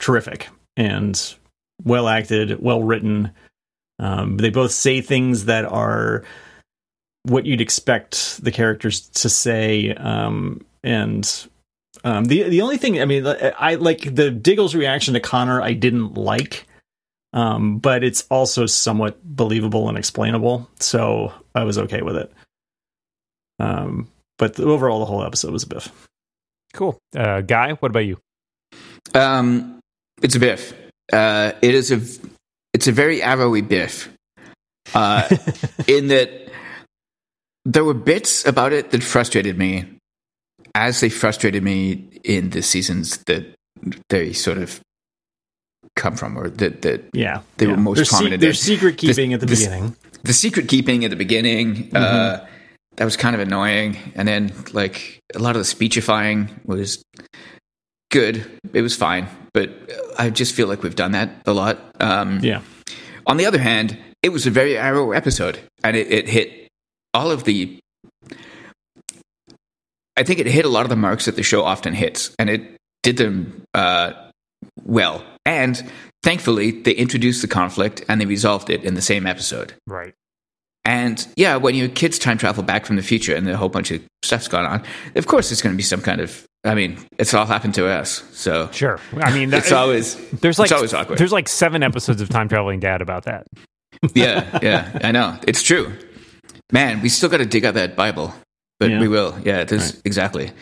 terrific and well acted, well written. Um, they both say things that are what you'd expect the characters to say. Um, and um, the the only thing, I mean, I like the Diggle's reaction to Connor. I didn't like. Um, but it's also somewhat believable and explainable, so I was okay with it. Um, but the, overall, the whole episode was a biff. Cool. Uh, Guy, what about you? Um, it's a biff. Uh, it is a, it's a very Arrow-y biff. Uh, in that there were bits about it that frustrated me, as they frustrated me in the seasons that they sort of come from, or that that yeah they yeah. were most their common se- their secret keeping the, at the, the beginning the secret keeping at the beginning mm-hmm. uh that was kind of annoying, and then like a lot of the speechifying was good, it was fine, but I just feel like we've done that a lot. Um yeah on the other hand, it was a very Arrow episode, and it, it hit all of the I think it hit a lot of the marks that the show often hits, and it did them uh well. And thankfully, they introduced the conflict and they resolved it in the same episode. Right. And yeah, when your kids time travel back from the future and a whole bunch of stuff's gone on, of course it's going to be some kind of. I mean, it's all happened to us. So sure. I mean, that, it's always there's like it's always awkward. There's like seven episodes of Time Traveling Dad about that. Yeah, yeah, I know, it's true. Man, we still got to dig out that Bible, but yeah. we will. Yeah, there's right. exactly.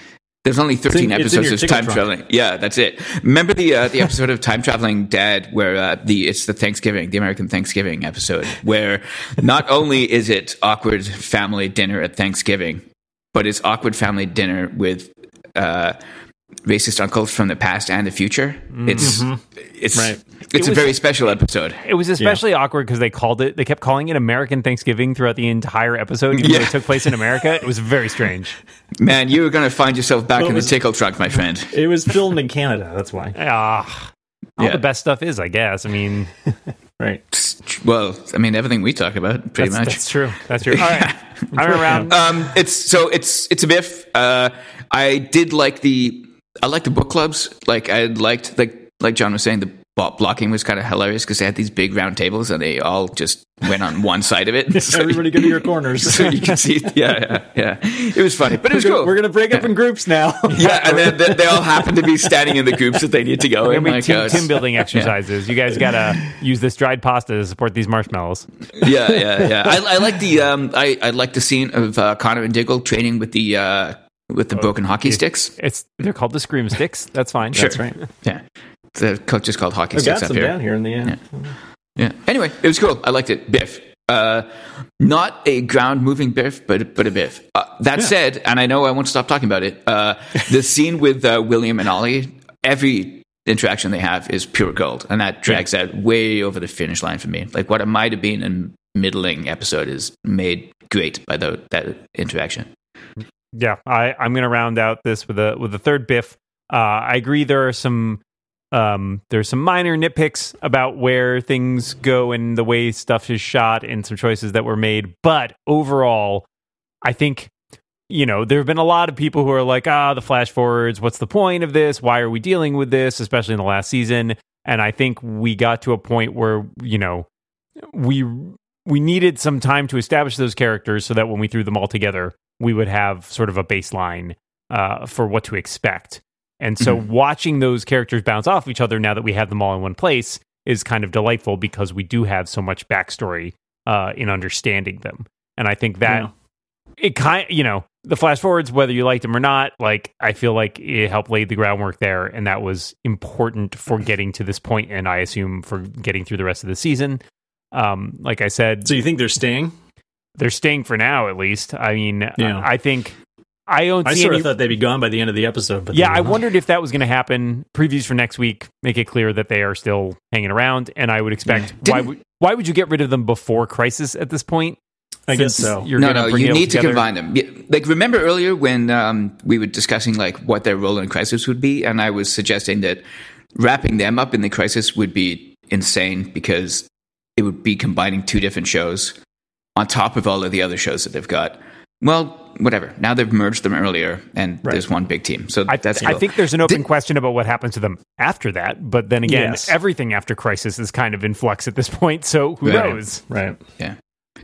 There's only thirteen in, episodes of time traveling. Yeah, that's it. Remember the uh, the episode of Time Traveling Dad where uh, the it's the Thanksgiving, the American Thanksgiving episode, where not only is it awkward family dinner at Thanksgiving, but it's awkward family dinner with uh, racist uncles from the past and the future. It's mm-hmm. it's right. it's it was, a very special episode. It was especially yeah. awkward because they called it. They kept calling it American Thanksgiving throughout the entire episode. Even yeah. though it took place in America. It was very strange. Man, you were going to find yourself back well, in was, the tickle truck, my friend. It was filmed in Canada. That's why. Ah, all yeah. the best stuff is, I guess. I mean, right. Well, I mean, everything we talk about, pretty that's, much. That's true. That's true. All right, I'm around. Um, it's so it's it's a biff. Uh, I did like the I liked the book clubs. Like I liked like like John was saying, the bot blocking was kind of hilarious because they had these big round tables and they all just went on one side of it. So everybody go to your corners. So you can see, yeah, yeah, yeah. It was funny, but it was cool. We're going to break up in groups now. Yeah, and then they, they all happen to be standing in the groups that they need to go in. Like team, team building exercises. Yeah. You guys got to use this dried pasta to support these marshmallows. Yeah, yeah, yeah. I, I like the um, I, I like the scene of uh, Connor and Diggle training with the uh, with the oh, broken hockey it, sticks. It's they're called the scream sticks. That's fine. Sure. That's right. Yeah. The coach is called hockey sticks up here. Down here in the end. Yeah. yeah. Anyway, it was cool. I liked it. Biff, uh, not a ground moving Biff, but but a Biff. Uh, that yeah. said, and I know I won't stop talking about it. Uh, the scene with uh, William and Ollie, every interaction they have is pure gold, and that drags yeah. out way over the finish line for me. Like what might have been a middling episode is made great by the, that interaction. Yeah, I, I'm going to round out this with a with a third Biff. Uh, I agree. There are some. Um, there's some minor nitpicks about where things go and the way stuff is shot and some choices that were made. But overall, I think, you know, there have been a lot of people who are like, ah, the flash forwards, what's the point of this? Why are we dealing with this? Especially in the last season. And I think we got to a point where, you know, we, we needed some time to establish those characters so that when we threw them all together, we would have sort of a baseline, uh, for what to expect. And so mm-hmm. watching those characters bounce off each other now that we have them all in one place is kind of delightful because we do have so much backstory uh, in understanding them. And I think that yeah. it kind you know, the flash forwards, whether you liked them or not, like I feel like it helped lay the groundwork there. And that was important for getting to this point. And I assume for getting through the rest of the season. Um, like I said, so you think they're staying? They're staying for now, at least. I mean, yeah. I, I think... I don't. I sort any... of thought they'd be gone by the end of the episode. But yeah, I wondered if that was going to happen. Previews for next week make it clear that they are still hanging around, and I would expect yeah. why would why would you get rid of them before Crisis at this point? I guess so. You're no, no, you need together. to combine them. Like remember earlier when um, we were discussing like what their role in Crisis would be, and I was suggesting that wrapping them up in the Crisis would be insane because it would be combining two different shows on top of all of the other shows that they've got. Well. Whatever. Now they've merged them earlier, and right. there's one big team. So I, that's. I think there's an open the, question about what happens to them after that. But then again, yes. everything after Crisis is kind of in flux at this point. So who right. knows? Right. Yeah.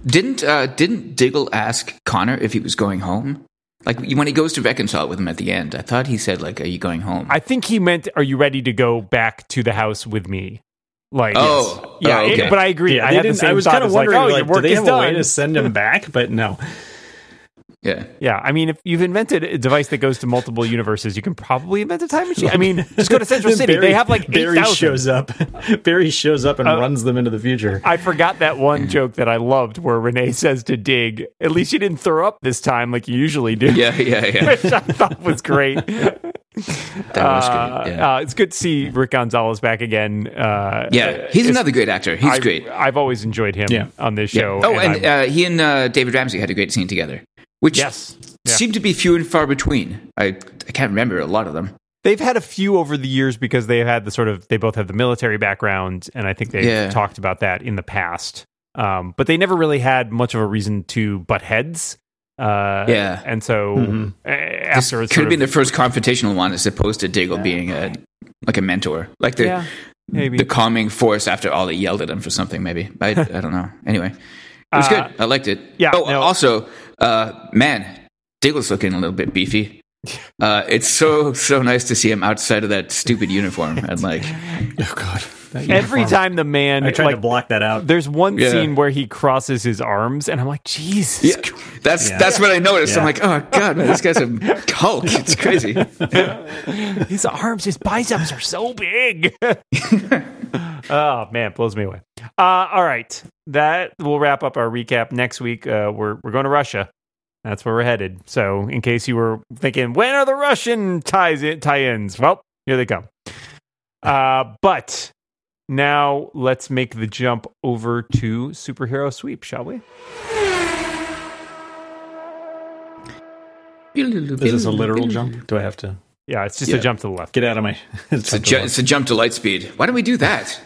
Didn't uh, Didn't Diggle ask Connor if he was going home? Like when he goes to reconcile with him at the end, I thought he said like, "Are you going home?" I think he meant, "Are you ready to go back to the house with me?" Like, oh, yes. yeah. Oh, okay. it, but I agree. Yeah, I, had the same I was kind of wondering, like, oh, like, your work do they have is a done. way to send him back? But no. Yeah. Yeah. I mean, if you've invented a device that goes to multiple universes, you can probably invent a time machine. I mean, just go to Central City. Barry, they have like eight thousand. Barry shows up. Barry shows up and uh, runs them into the future. I forgot that one joke that I loved where Renee says to Dig, at least you didn't throw up this time like you usually do. Yeah, yeah, yeah. Which I thought was great. That was uh, great. Yeah. Uh, it's good to see Rick Gonzalez back again. Uh, yeah. He's another great actor. He's I've, great. I've always enjoyed him yeah. on this show. Yeah. Oh, and, and uh, he and uh, David Ramsey had a great scene together. Which yes. yeah. seem to be few and far between. I, I can't remember a lot of them. They've had a few over the years because they've had the sort of, they both have the military background, and I think they've yeah. talked about that in the past. Um, but they never really had much of a reason to butt heads. Uh, yeah. And so mm-hmm. after this could have been the first confrontational one as opposed to Diggle yeah. being a like a mentor. Like the, yeah, maybe. the calming force after Ollie yelled at him for something, maybe. I, I don't know. Anyway, it was uh, good. I liked it. Yeah. Oh, no. also... Uh, man, Diggle's looking a little bit beefy. Uh, it's so, so nice to see him outside of that stupid uniform. And like, oh God. Every time the man... I tried like, to block that out. There's one yeah. scene where he crosses his arms, and I'm like, Jesus. Yeah. That's yeah. that's what I noticed. Yeah. I'm like, oh, God, man, this guy's a Hulk. It's crazy. His arms, his biceps are so big. Oh, man, blows me away. Uh, all right. That will wrap up our recap next week. Uh, we're we're going to Russia. That's where we're headed. So in case you were thinking, when are the Russian ties in, tie-ins? Well, here they come. Uh, but... Now, let's make the jump over to Superhero Sweep, shall we? Is this a literal jump? Do I have to? Yeah, it's just yeah. a jump to the left. Get out of my... It's, a, ju- it's a jump to light speed. Why don't we do that?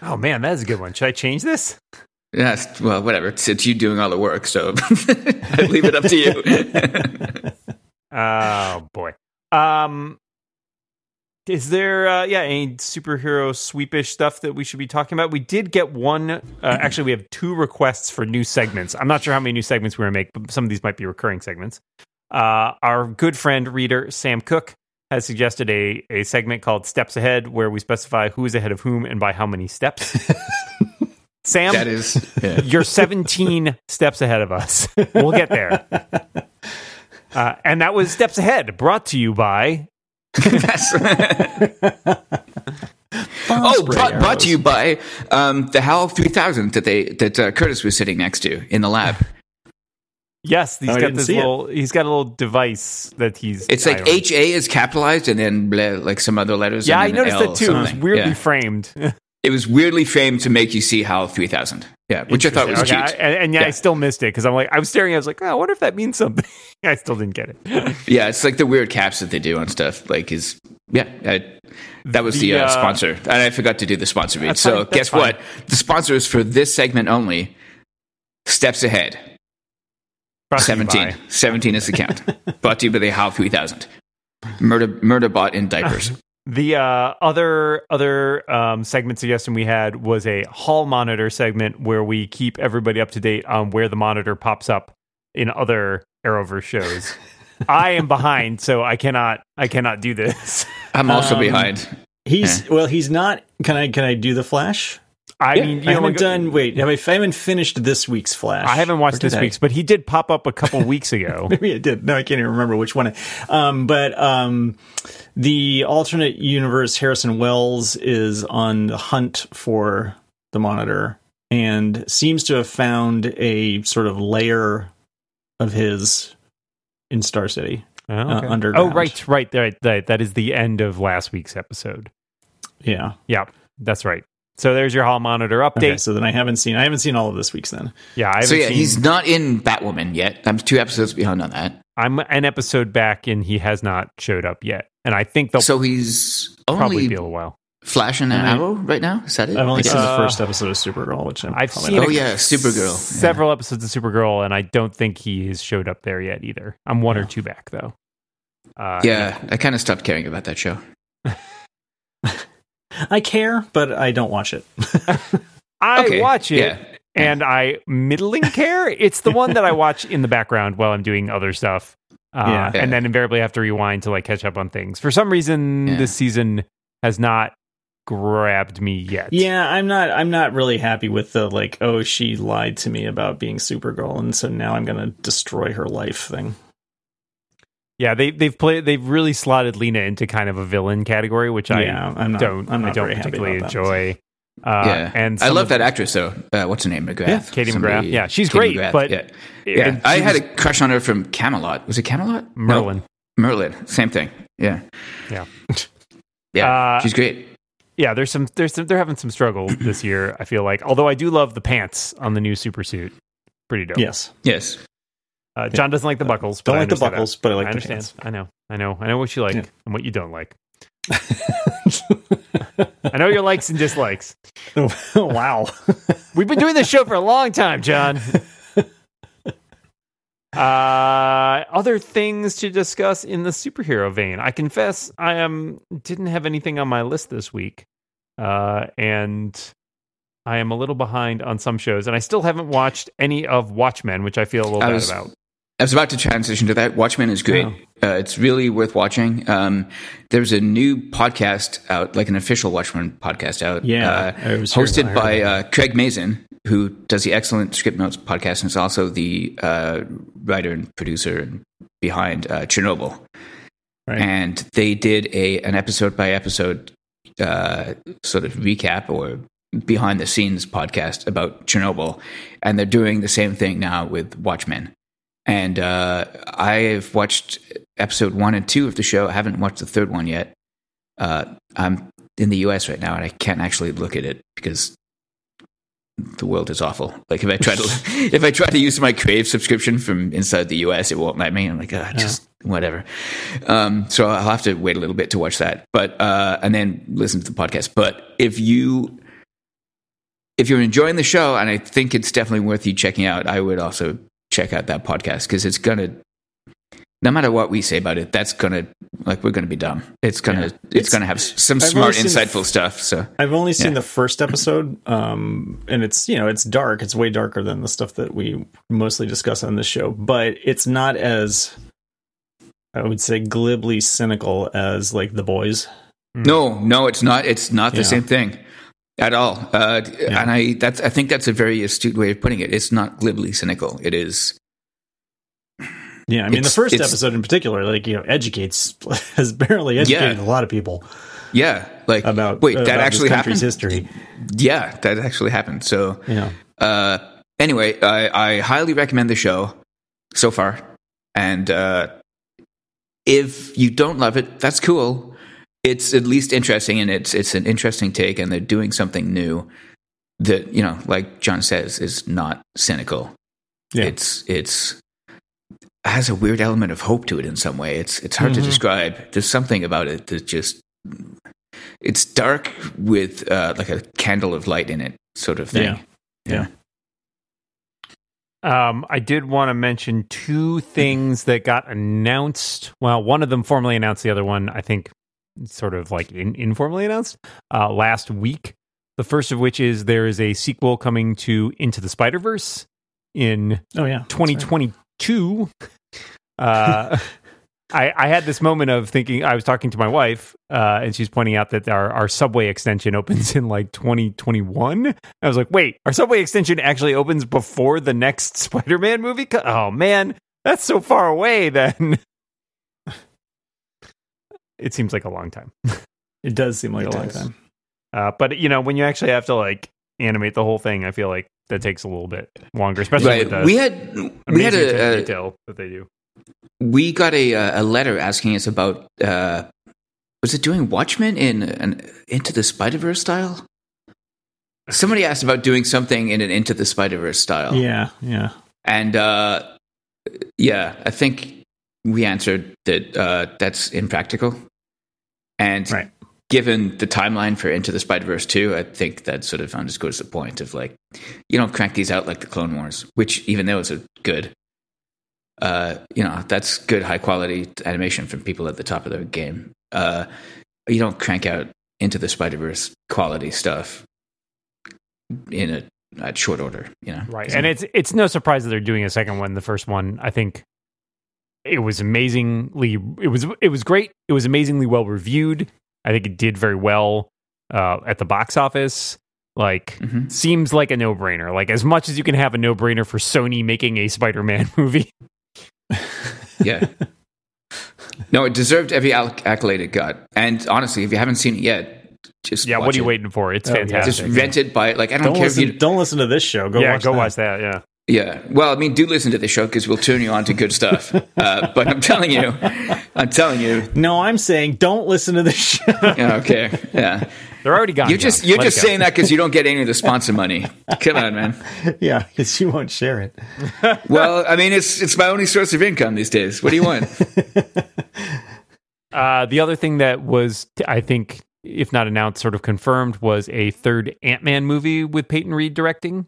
Oh, man, that is a good one. Should I change this? Yeah, it's, well, whatever. It's, it's you doing all the work, so I leave it up to you. Oh, boy. Um... Is there, uh, yeah, any superhero sweepish stuff that we should be talking about? We did get one. Uh, actually, we have two requests for new segments. I'm not sure how many new segments we're going to make, but some of these might be recurring segments. Uh, our good friend, reader Sam Cook, has suggested a, a segment called Steps Ahead, where we specify who is ahead of whom and by how many steps. Sam, that is, yeah. You're seventeen steps ahead of us. We'll get there. Uh, and that was Steps Ahead, brought to you by... oh, brought, brought to you by um, the H A L three thousand that they that uh, Curtis was sitting next to in the lab. Yes, he's oh, got this little. It. He's got a little device that he's. It's like H A is capitalized and then bleh, like some other letters. Yeah, and I noticed that too. Something. It was weirdly yeah. framed. It was weirdly framed to make you see H A L three thousand. Yeah, which I thought was okay. cute. I, and, and yeah, yeah, I still missed it because I'm like, I was staring. I was like, oh, I wonder if that means something. I still didn't get it. Yeah, it's like the weird caps that they do on stuff. Like, is yeah, I, that was the, the uh, uh, sponsor, and I forgot to do the sponsor read. So fine, guess fine. What? The sponsor is for this segment only. Steps Ahead. seventeen. seventeen is the count. Brought to you by the H A L three thousand. Murder, murder bot in diapers. Uh, the uh, other other um, segment suggestion we had was a H A L Monitor segment where we keep everybody up to date on where the monitor pops up in other Arrowverse shows. I am behind, so I cannot I cannot do this. I'm also um, behind. He's eh. well. He's not. Can I can I do the Flash? I yeah, mean, you I haven't done. Wait, I haven't finished this week's Flash. I haven't watched this I? week's, but he did pop up a couple weeks ago. Maybe it did. No, I can't even remember which one. Um, but um, the alternate universe, Harrison Wells is on the hunt for the monitor and seems to have found a sort of lair of his in Star City oh, okay. uh, underground. Oh, right, right, right, right. That is the end of last week's episode. Yeah, yeah, that's right. So there's your H A L Monitor update. Okay, so then I haven't seen I haven't seen all of this week's then. Yeah, I haven't so yeah, seen, he's not in Batwoman yet. I'm two episodes behind on that. I'm an episode back, and he has not showed up yet. And I think they'll so he's probably only be a little while. Flash and an Arrow right now. Is that it? I've only seen uh, the first episode of Supergirl, which I'm I've seen. Oh yeah, Supergirl. Several yeah. episodes of Supergirl, and I don't think he has showed up there yet either. I'm one yeah. or two back though. Uh, yeah, yeah, I kind of stopped caring about that show. I care, but I don't watch it. I okay. watch it, yeah. and I middling care. It's the one that I watch in the background while I'm doing other stuff, uh, yeah. and then invariably have to rewind to like catch up on things. For some reason, yeah. this season has not grabbed me yet. Yeah, I'm not. I'm not really happy with the like. Oh, she lied to me about being Supergirl, and so now I'm going to destroy her life thing. Yeah, they they've played they've really slotted Lena into kind of a villain category, which I yeah, I'm not, don't I'm not I don't particularly enjoy. Uh, yeah, and I love that actress though. Uh, what's her name? McGrath. Yeah, Katie Somebody, McGrath. Yeah, she's Katie great. McGrath, but yeah, yeah. I had a crush on her from Camelot. Was it Camelot? Merlin. No, Merlin. Same thing. Yeah. Yeah. yeah. Uh, she's great. Yeah, there's some there's some, they're having some struggle this year. I feel like, although I do love the pants on the new supersuit. Pretty dope. Yes. Yes. Uh, John doesn't like the buckles. Don't like the buckles, that. But I like I the understand. Pants. I know. I know. I know what you like yeah. and what you don't like. I know your likes and dislikes. Oh, wow. We've been doing this show for a long time, John. Uh, other things to discuss in the superhero vein. I confess I um, didn't have anything on my list this week. Uh, and... I am a little behind on some shows, and I still haven't watched any of Watchmen, which I feel a little I bad was, about. I was about to transition to that. Watchmen is great. Oh. Uh, it's really worth watching. Um, there's a new podcast out, like an official Watchmen podcast out, yeah, uh, hosted by uh, Craig Mazin, who does the excellent Script Notes podcast, and is also the uh, writer and producer behind uh, Chernobyl. Right. And they did a an episode-by-episode uh, sort of recap or behind the scenes podcast about Chernobyl, and they're doing the same thing now with Watchmen. And uh, I've watched episode one and two of the show. I haven't watched the third one yet. Uh, I'm in the U S right now, and I can't actually look at it because the world is awful. Like if I try to if I try to use my Crave subscription from inside the U S, it won't let me. I'm like, oh, just yeah. whatever. Um, so I'll have to wait a little bit to watch that, but uh, and then listen to the podcast. But if you If you're enjoying the show, and I think it's definitely worth you checking out, I would also check out that podcast because it's going to no matter what we say about it, that's gonna, like, we're gonna be dumb. It's gonna, yeah. it's, it's gonna have some I've smart, insightful the, stuff. So I've only seen yeah. the first episode, um, and it's, you know, it's dark. It's way darker than the stuff that we mostly discuss on this show, but it's not as, I would say, glibly cynical as like The Boys. Mm. No, no, it's not. It's not the yeah. same thing at all. Uh, yeah. And I, that's, I think that's a very astute way of putting it. It's not glibly cynical. It is. Yeah, I mean, it's, the first episode in particular, like, you know, educates, has barely educated yeah. a lot of people. Yeah, like, about wait, about that actually happened. History. Yeah, that actually happened. So, yeah. Uh, anyway, I, I highly recommend the show so far, and uh, if you don't love it, that's cool. It's at least interesting, and it's it's an interesting take, and they're doing something new that, you know, like John says, is not cynical. Yeah, it's it's. has a weird element of hope to it in some way. It's it's hard mm-hmm. to describe. There's something about it that just, it's dark with uh, like a candle of light in it, sort of thing. Yeah. yeah. Um, I did want to mention two things that got announced. Well, one of them formally announced, the other one, I think, sort of like in, informally announced uh, last week. The first of which is there is a sequel coming to Into the Spider-Verse in oh, yeah. twenty twenty-two. Two, uh, I, I had this moment of thinking, I was talking to my wife, uh, and she's pointing out that our, our subway extension opens in like twenty twenty-one. I was like, wait, our subway extension actually opens before the next Spider-Man movie? Oh man, that's so far away then. It seems like a long time. It does seem like it a does. long time. Uh, but you know, when you actually have to like animate the whole thing, I feel like that takes a little bit longer, especially right. with the we had we had a, a detail that they do. We got a a letter asking us about uh, was it doing Watchmen in an Into the Spider-Verse style? Somebody asked about doing something in an Into the Spider-Verse style. Yeah, yeah, and uh, yeah, I think we answered that uh, that's impractical, and right. given the timeline for Into the Spider-Verse two, I think that sort of underscores the point of, like, you don't crank these out like the Clone Wars, which, even though it's a good, uh, you know, that's good high-quality animation from people at the top of their game. Uh, you don't crank out Into the Spider-Verse quality stuff in a, a short order, you know? Right, so, and it's it's no surprise that they're doing a second one. The first one, I think, it was amazingly, it was it was great, it was amazingly well-reviewed. I think it did very well uh, at the box office. Like, mm-hmm. seems like a no-brainer. Like, as much as you can have a no-brainer for Sony making a Spider-Man movie. yeah. No, it deserved every accolade it got. And honestly, if you haven't seen it yet, just yeah. Watch what are you it. waiting for? It's oh, fantastic. Just yeah. rent it by like I don't, don't care. Listen, if you don't listen to this show. Go yeah, watch go that. watch that. Yeah. Yeah. Well, I mean, do listen to the show because we'll turn you on to good stuff. Uh, but I'm telling you, I'm telling you. No, I'm saying don't listen to the show. Okay. Yeah. They're already gone. You're just, John. you're Let just saying that because you don't get any of the sponsor money. Come on, man. Yeah, because you won't share it. Well, I mean, it's, it's my only source of income these days. What do you want? Uh, the other thing that was, I think, if not announced, sort of confirmed, was a third Ant-Man movie with Peyton Reed directing.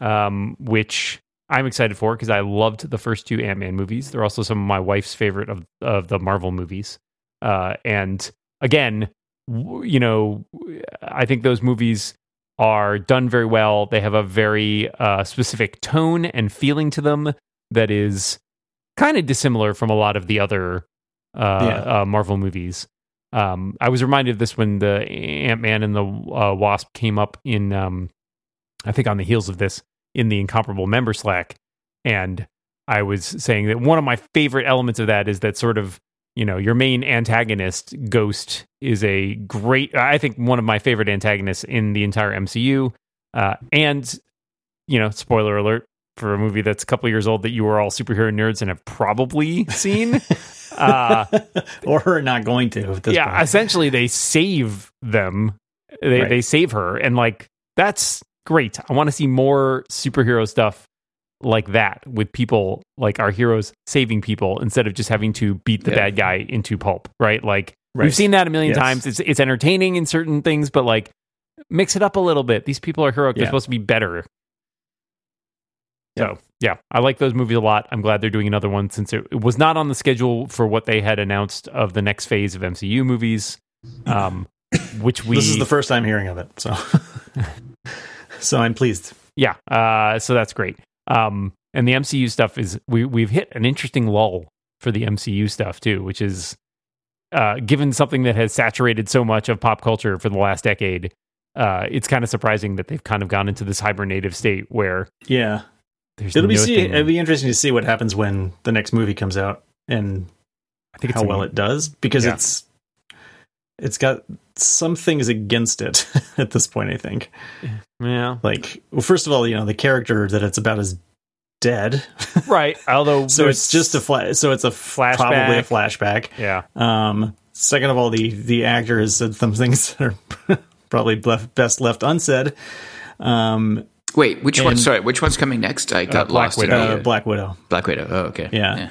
Um, which I'm excited for because I loved the first two Ant-Man movies. They're also some of my wife's favorite of, of the Marvel movies. Uh, and again, w- you know, I think those movies are done very well. They have a very uh, specific tone and feeling to them that is kind of dissimilar from a lot of the other uh, yeah. uh, Marvel movies. Um, I was reminded of this when the Ant-Man and the uh, Wasp came up in... Um, I think on the heels of this in the Incomparable Member Slack. And I was saying that one of my favorite elements of that is that sort of, you know, your main antagonist, Ghost, is a great, I think one of my favorite antagonists in the entire M C U. Uh, and, you know, spoiler alert for a movie that's a couple years old that you are all superhero nerds and have probably seen. uh, or not going to. At this yeah, point. Essentially they save them. They, right. they save her. And like, that's, great. I want to see more superhero stuff like that with people like our heroes saving people instead of just having to beat the yeah. bad guy into pulp, right? Like right. we've seen that a million yes. times. It's it's entertaining in certain things, but like mix it up a little bit. These people are heroic. Yeah. They're supposed to be better. Yeah. So, yeah, I like those movies a lot. I'm glad they're doing another one since it, it was not on the schedule for what they had announced of the next phase of M C U movies, um, which we... This is the first time hearing of it, so... so I'm pleased. Yeah, uh, so that's great. Um, and the M C U stuff is... We, we've hit an interesting lull for the M C U stuff, too, which is... Uh, given something that has saturated so much of pop culture for the last decade, uh, it's kind of surprising that they've kind of gone into this hibernative state where... Yeah. It'll no be see, it'll be interesting to see what happens when the next movie comes out and I think how well it does, because yeah. it's it's got some things against it at this point, I think. Yeah. Like, well, first of all, you know, the character that it's about is dead. Right. Although so it's just a fla- so it's a flashback. Probably a flashback. Yeah. Um, second of all, the the actor has said some things that are probably best left unsaid. Um Wait, which and, one? Sorry, which one's coming next? I got uh, Black lost. Widow. In the, uh, Black Widow. Black Widow. Oh, okay. Yeah. yeah.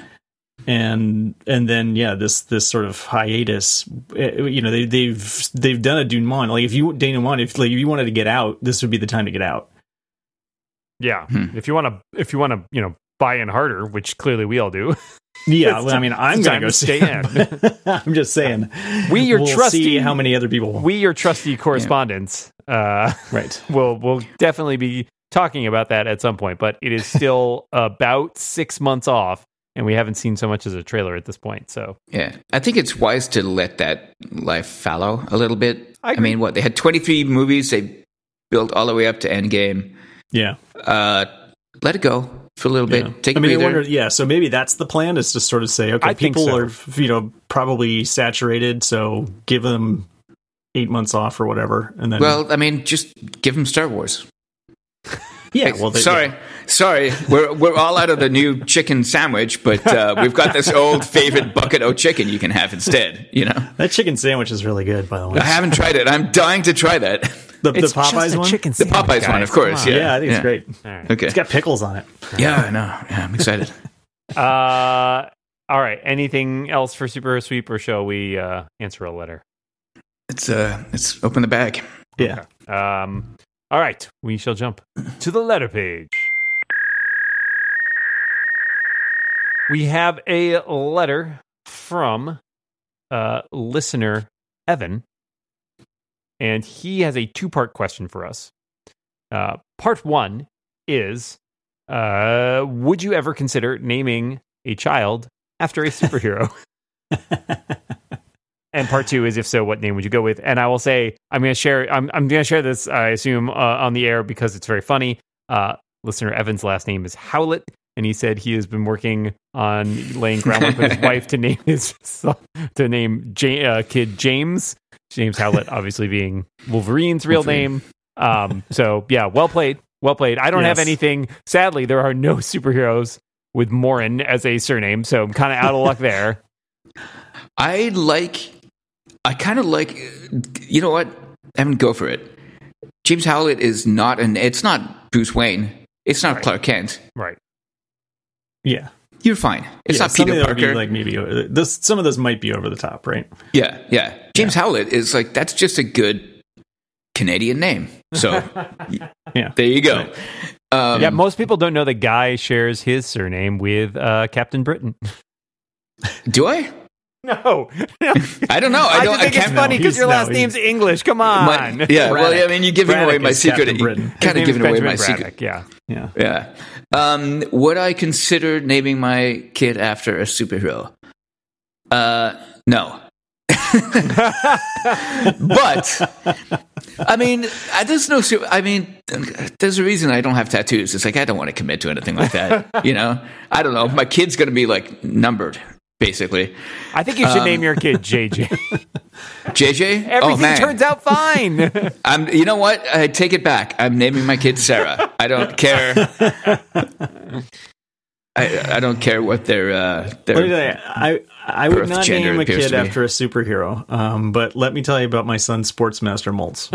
And and then yeah, this this sort of hiatus. You know, they, they've they've done a denouement. Like if you denouement, if like if you wanted to get out, this would be the time to get out. Yeah. Hmm. If you want to, if you want to, you know, buy in harder, which clearly we all do. Yeah. Well, I mean, I'm going to go stay in. I'm just saying. We your we'll trusty. See how many other people? We your trusty correspondents. Yeah. Uh, right. We'll we'll definitely be talking about that at some point, but it is still about six months off, and we haven't seen so much as a trailer at this point. So yeah, I think it's wise to let that life fallow a little bit. I, I mean, what they had twenty-three movies, they built all the way up to Endgame. Yeah. Uh, let it go for a little yeah. bit. Take I mean, a wonder, yeah. So maybe that's the plan, is to sort of say, okay, I people so. are you know probably saturated, so give them eight months off or whatever, and then well, I mean, just give them Star Wars. Yeah, well, they, sorry, yeah. sorry, we're we're all out of the new chicken sandwich, but uh, we've got this old favorite bucket o' chicken you can have instead. You know, that chicken sandwich is really good, by the way. I haven't tried it. I'm dying to try that. The, the Popeyes one, chicken sandwich, the Popeyes guys. one, of course. Yeah, yeah, I think yeah. it's great. All right. Okay, it's got pickles on it. Yeah, I know. Yeah, I'm excited. uh, all right. Anything else for Superhero Sweep, or shall we uh, answer a letter? It's uh, it's open the bag. Yeah. Okay. Um. All right, we shall jump to the letter page. We have a letter from uh, listener Evan, and he has a two-part question for us. Uh, part one is: uh, would you ever consider naming a child after a superhero? And part two is, if so, what name would you go with? And I will say, I'm going to share. I'm, I'm going to share this, I assume, uh, on the air because it's very funny. Uh, listener Evan's last name is Howlett, and he said he has been working on laying groundwork with his wife to name his son, to name J- uh, kid James. James Howlett, obviously being Wolverine's real Wolverine. name. Um, so yeah, well played, well played. I don't yes. have anything. Sadly, there are no superheroes with Moren as a surname, so I'm kind of out of luck there. I like. I kind of like, you know what? Evan, go for it. James Howlett is not an, it's not Bruce Wayne. It's not right. Clark Kent. Right. Yeah. You're fine. It's yeah, not Peter Parker. Like maybe over, this, some of those might be over the top, right? Yeah, yeah. James yeah. Howlett is like, that's just a good Canadian name. So, yeah, there you go. Right. Um, yeah, most people don't know that Guy shares his surname with uh, Captain Britain. Do I? No, no, I don't know. I, don't, I think I it's funny because no, your last no, name's English. Come on. My, yeah, Braddock. Well, I mean, you're giving Braddock away my secret. Kind of giving away my Braddock. secret. Yeah, yeah, yeah. Um, would I consider naming my kid after a superhero? Uh, no. But I mean, there's no. I mean, there's a reason I don't have tattoos. It's like I don't want to commit to anything like that. You know, I don't know. My kid's going to be like numbered. Basically, I think you should um, name your kid J J. J J, everything oh, turns out fine. I'm, you know what? I take it back. I'm naming my kid Sarah. I don't care. I, I don't care what their uh, their. Let me tell you, I I would not name a kid after a superhero. Um, but let me tell you about my son, Sportsmaster Moltz.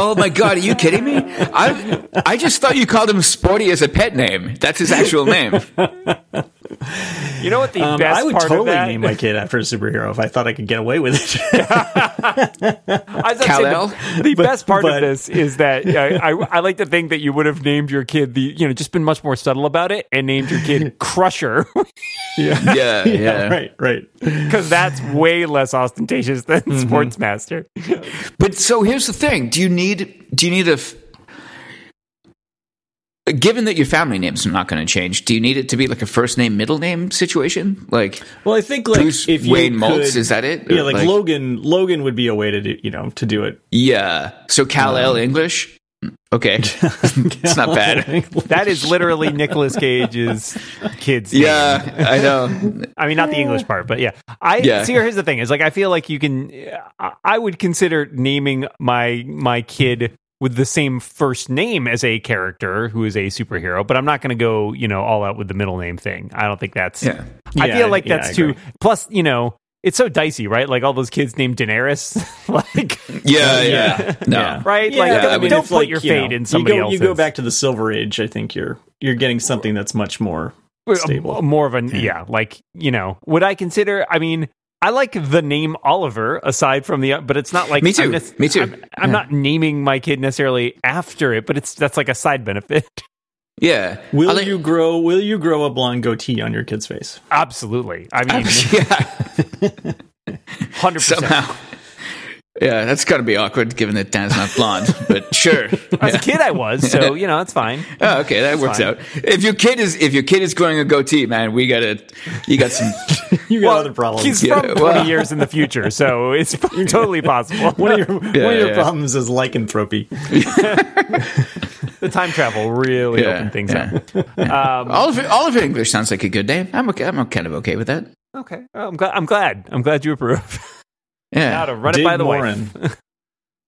Oh my god, are you kidding me? I I just thought you called him Sporty as a pet name. That's his actual name. You know what the um, best part of that? I would totally name my kid after a superhero if I thought I could get away with it. I was Kal-El? Saying, the, the but, best part but, of this is that uh, I, I like to think that you would have named your kid the, you know, just been much more subtle about it and named your kid Crusher. yeah. Yeah, yeah, yeah, right, right. Because that's way less ostentatious than mm-hmm. Sportsmaster. But so here's the thing: do you need? Do you need a? F- Given that your family name's not going to change, do you need it to be like a first name, middle name situation? Like, well, I think like Bruce, if Wayne Moltz, is that it? Yeah, like, like Logan. Logan would be a way to do, you know, to do it. Yeah. So Kal-El um, English. Okay, it's not bad. That is literally Nicolas Cage's kids. Yeah, name. I know. I mean, not the English part, but yeah. I yeah. see. Here's the thing: is like I feel like you can. I would consider naming my my kid with the same first name as a character who is a superhero, but I'm not going to go, you know, all out with the middle name thing. I don't think that's, yeah. I yeah, feel like yeah, that's too, plus, you know, it's so dicey, right? Like all those kids named Daenerys, like, yeah, yeah, no. yeah, right. Yeah, like yeah, don't, I mean, don't put like, your you fate know, in somebody you go, else's. You go back to the Silver Age. I think you're, you're getting something that's much more stable, more of an, yeah. yeah. Like, you know, would I consider, I mean, I like the name Oliver aside from the, but it's not like, me too, I'm, nec- me too. I'm, I'm yeah. not naming my kid necessarily after it, but it's, that's like a side benefit. Yeah. Will like, you grow, will you grow a blonde goatee on your kid's face? Absolutely. I mean, yeah. one hundred percent. Somehow. Yeah. That's gotta be awkward given that Dan's not blonde, but sure. As yeah. a kid I was, so you know, that's fine. Oh, okay. That that's works fine. Out. If your kid is, if your kid is growing a goatee, man, we gotta, you got some. You got well, other problems. He's yeah, from well. twenty years in the future, so it's totally possible. One of your, yeah, one of your yeah. problems is lycanthropy. The time travel really yeah, opened things yeah. up. Yeah. Um, Oliver, Oliver English sounds like a good name. I'm okay. I'm kind of okay with that. Okay, well, I'm glad. I'm glad. I'm glad you approve. Yeah, now to run Dig it by the Moren. Wife.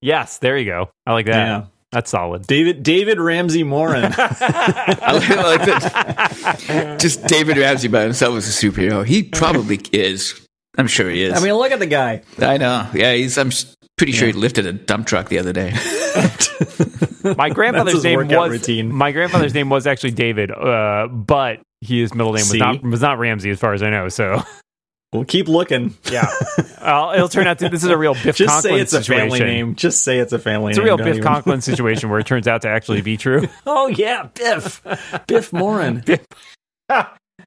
Yes, there you go. I like that. Yeah. That's solid. David David Ramsey Moren. I like, I like that. Just David Ramsey by himself is a superhero. He probably is. I'm sure he is. I mean, look at the guy. I know. Yeah, he's. I'm pretty sure yeah. he lifted a dump truck the other day. My grandfather's name was routine. My grandfather's name was actually David, uh, but his middle name was not, was not Ramsey, as far as I know. So. We'll keep looking. Yeah. Uh, it'll turn out to, this is a real Biff Just Conklin say it's a situation. Family name. Just say it's a family name. It's a real name. Biff even... Conklin situation where it turns out to actually be true. Oh, yeah. Biff. Biff Moren. Biff,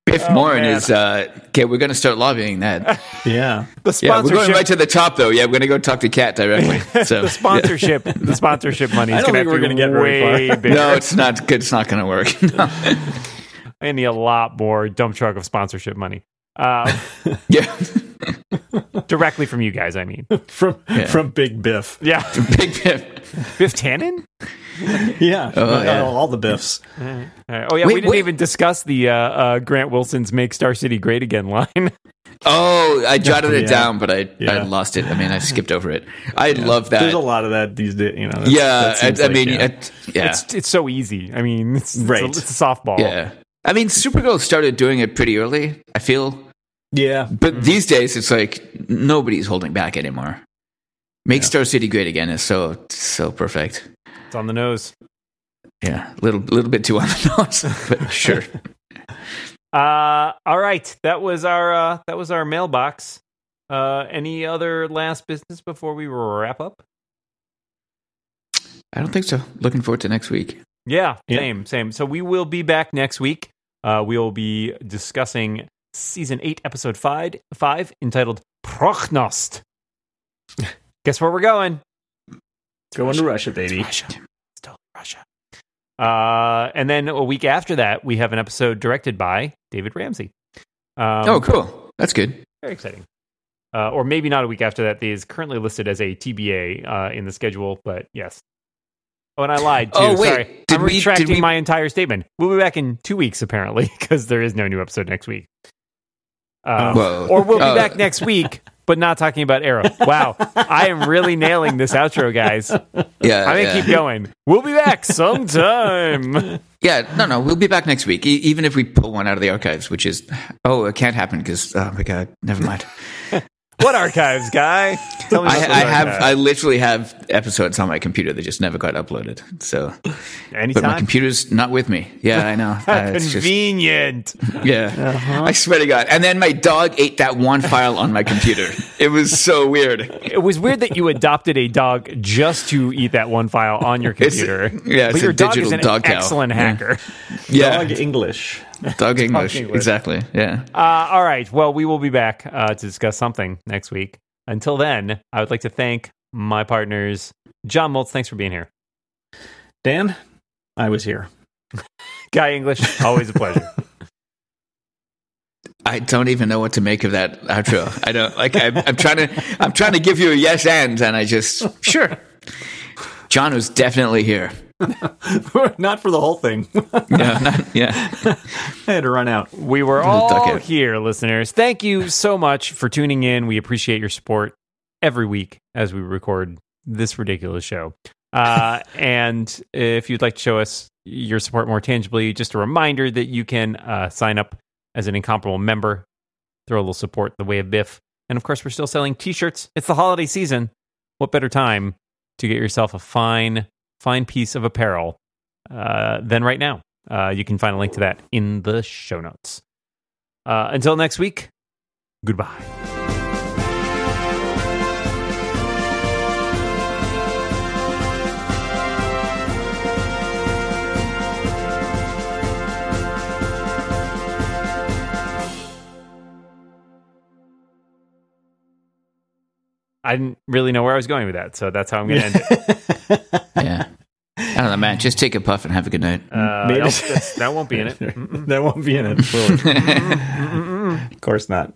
Biff oh, Moren man. Is, uh, okay, we're going to start lobbying that. Yeah. The sponsorship. Yeah, we're going right to the top, though. Yeah, we're going to go talk to Kat directly. So The sponsorship yeah. the sponsorship money is going to have to get way far. Bigger. No, it's not good. It's not going to work. No. I need a lot more dump truck of sponsorship money. Uh, yeah, directly from you guys. I mean, from yeah. from Big Biff. Yeah, from Big Biff. Biff Tannen. Yeah, oh, yeah, all the Biffs. All right. All right. Oh yeah, wait, we didn't wait. even discuss the uh, uh, Grant Wilson's "Make Star City Great Again" line. Oh, I jotted yeah. it down, but I yeah. I lost it. I mean, I skipped over it. I yeah. love that. There's a lot of that these days. You know. Yeah, I, I like, mean, yeah, it, yeah. It's, it's so easy. I mean, it's, right. it's, a, it's a softball. Yeah. I mean, Supergirl started doing it pretty early, I feel. Yeah. But mm-hmm. these days, it's like nobody's holding back anymore. Make yeah. Star City Great Again is so, so perfect. It's on the nose. Yeah, a little, little bit too on the nose, but sure. uh, all right. That was our uh, that was our mailbox. Uh, any other last business before we wrap up? I don't think so. Looking forward to next week. Yeah, yeah, same, same. So we will be back next week. Uh, we'll be discussing season eight, episode five, five entitled Prochnost. Guess where we're going? It's going Russia. to Russia, baby. It's Russia. It's totally Russia. Uh, and then a week after that, we have an episode directed by David Ramsey. Um, oh, cool. That's good. Very exciting. Uh, or maybe not a week after that. It is currently listed as a T B A uh, in the schedule, but yes. Oh, and I lied, too. Oh, wait. Sorry. Did I'm we, retracting did we... my entire statement. We'll be back in two weeks, apparently, because there is no new episode next week. Um, or we'll be oh. back next week, but not talking about Arrow. Wow. I am really nailing this outro, guys. Yeah, I'm going to yeah. keep going. We'll be back sometime. Yeah, no, no. We'll be back next week, e- even if we pull one out of the archives, which is, oh, it can't happen because, oh, my God, never mind. What archives, Guy? Tell me I, I have. Archive. I literally have episodes on my computer that just never got uploaded. So, anytime. But my computer's not with me. Yeah, I know. Uh, Convenient. Just, yeah, uh-huh. I swear to God. And then my dog ate that one file on my computer. It was so weird. It was weird that you adopted a dog just to eat that one file on your computer. It's, yeah, it's but your a dog is an dog excellent cow. hacker. Yeah. Dog English. Dog English. English. Exactly. Yeah. Uh, all right. Well, we will be back uh, to discuss something next week. Until then, I would like to thank my partners. John Moltz, thanks for being here. Dan, I was here. Guy English, always a pleasure. I don't even know what to make of that outro. I don't like. I'm, I'm trying to. I'm trying to give you a yes and, and I just sure. John was definitely here. Not for the whole thing. Yeah, not, yeah. I had to run out. We were all here, listeners. Thank you so much for tuning in. We appreciate your support every week as we record this ridiculous show. Uh, and if you'd like to show us your support more tangibly, just a reminder that you can uh, sign up as an incomparable member, throw a little support the way of Biff. And of course, we're still selling t-shirts. It's the holiday season. What better time to get yourself a fine... fine piece of apparel uh, than right now. Uh, you can find a link to that in the show notes. Uh, until next week, goodbye. I didn't really know where I was going with that, so that's how I'm going to end it. Yeah. I don't know, man. Just take a puff and have a good night. Uh, Maybe. That won't be in it. Mm-mm. That won't be in it. Of course not.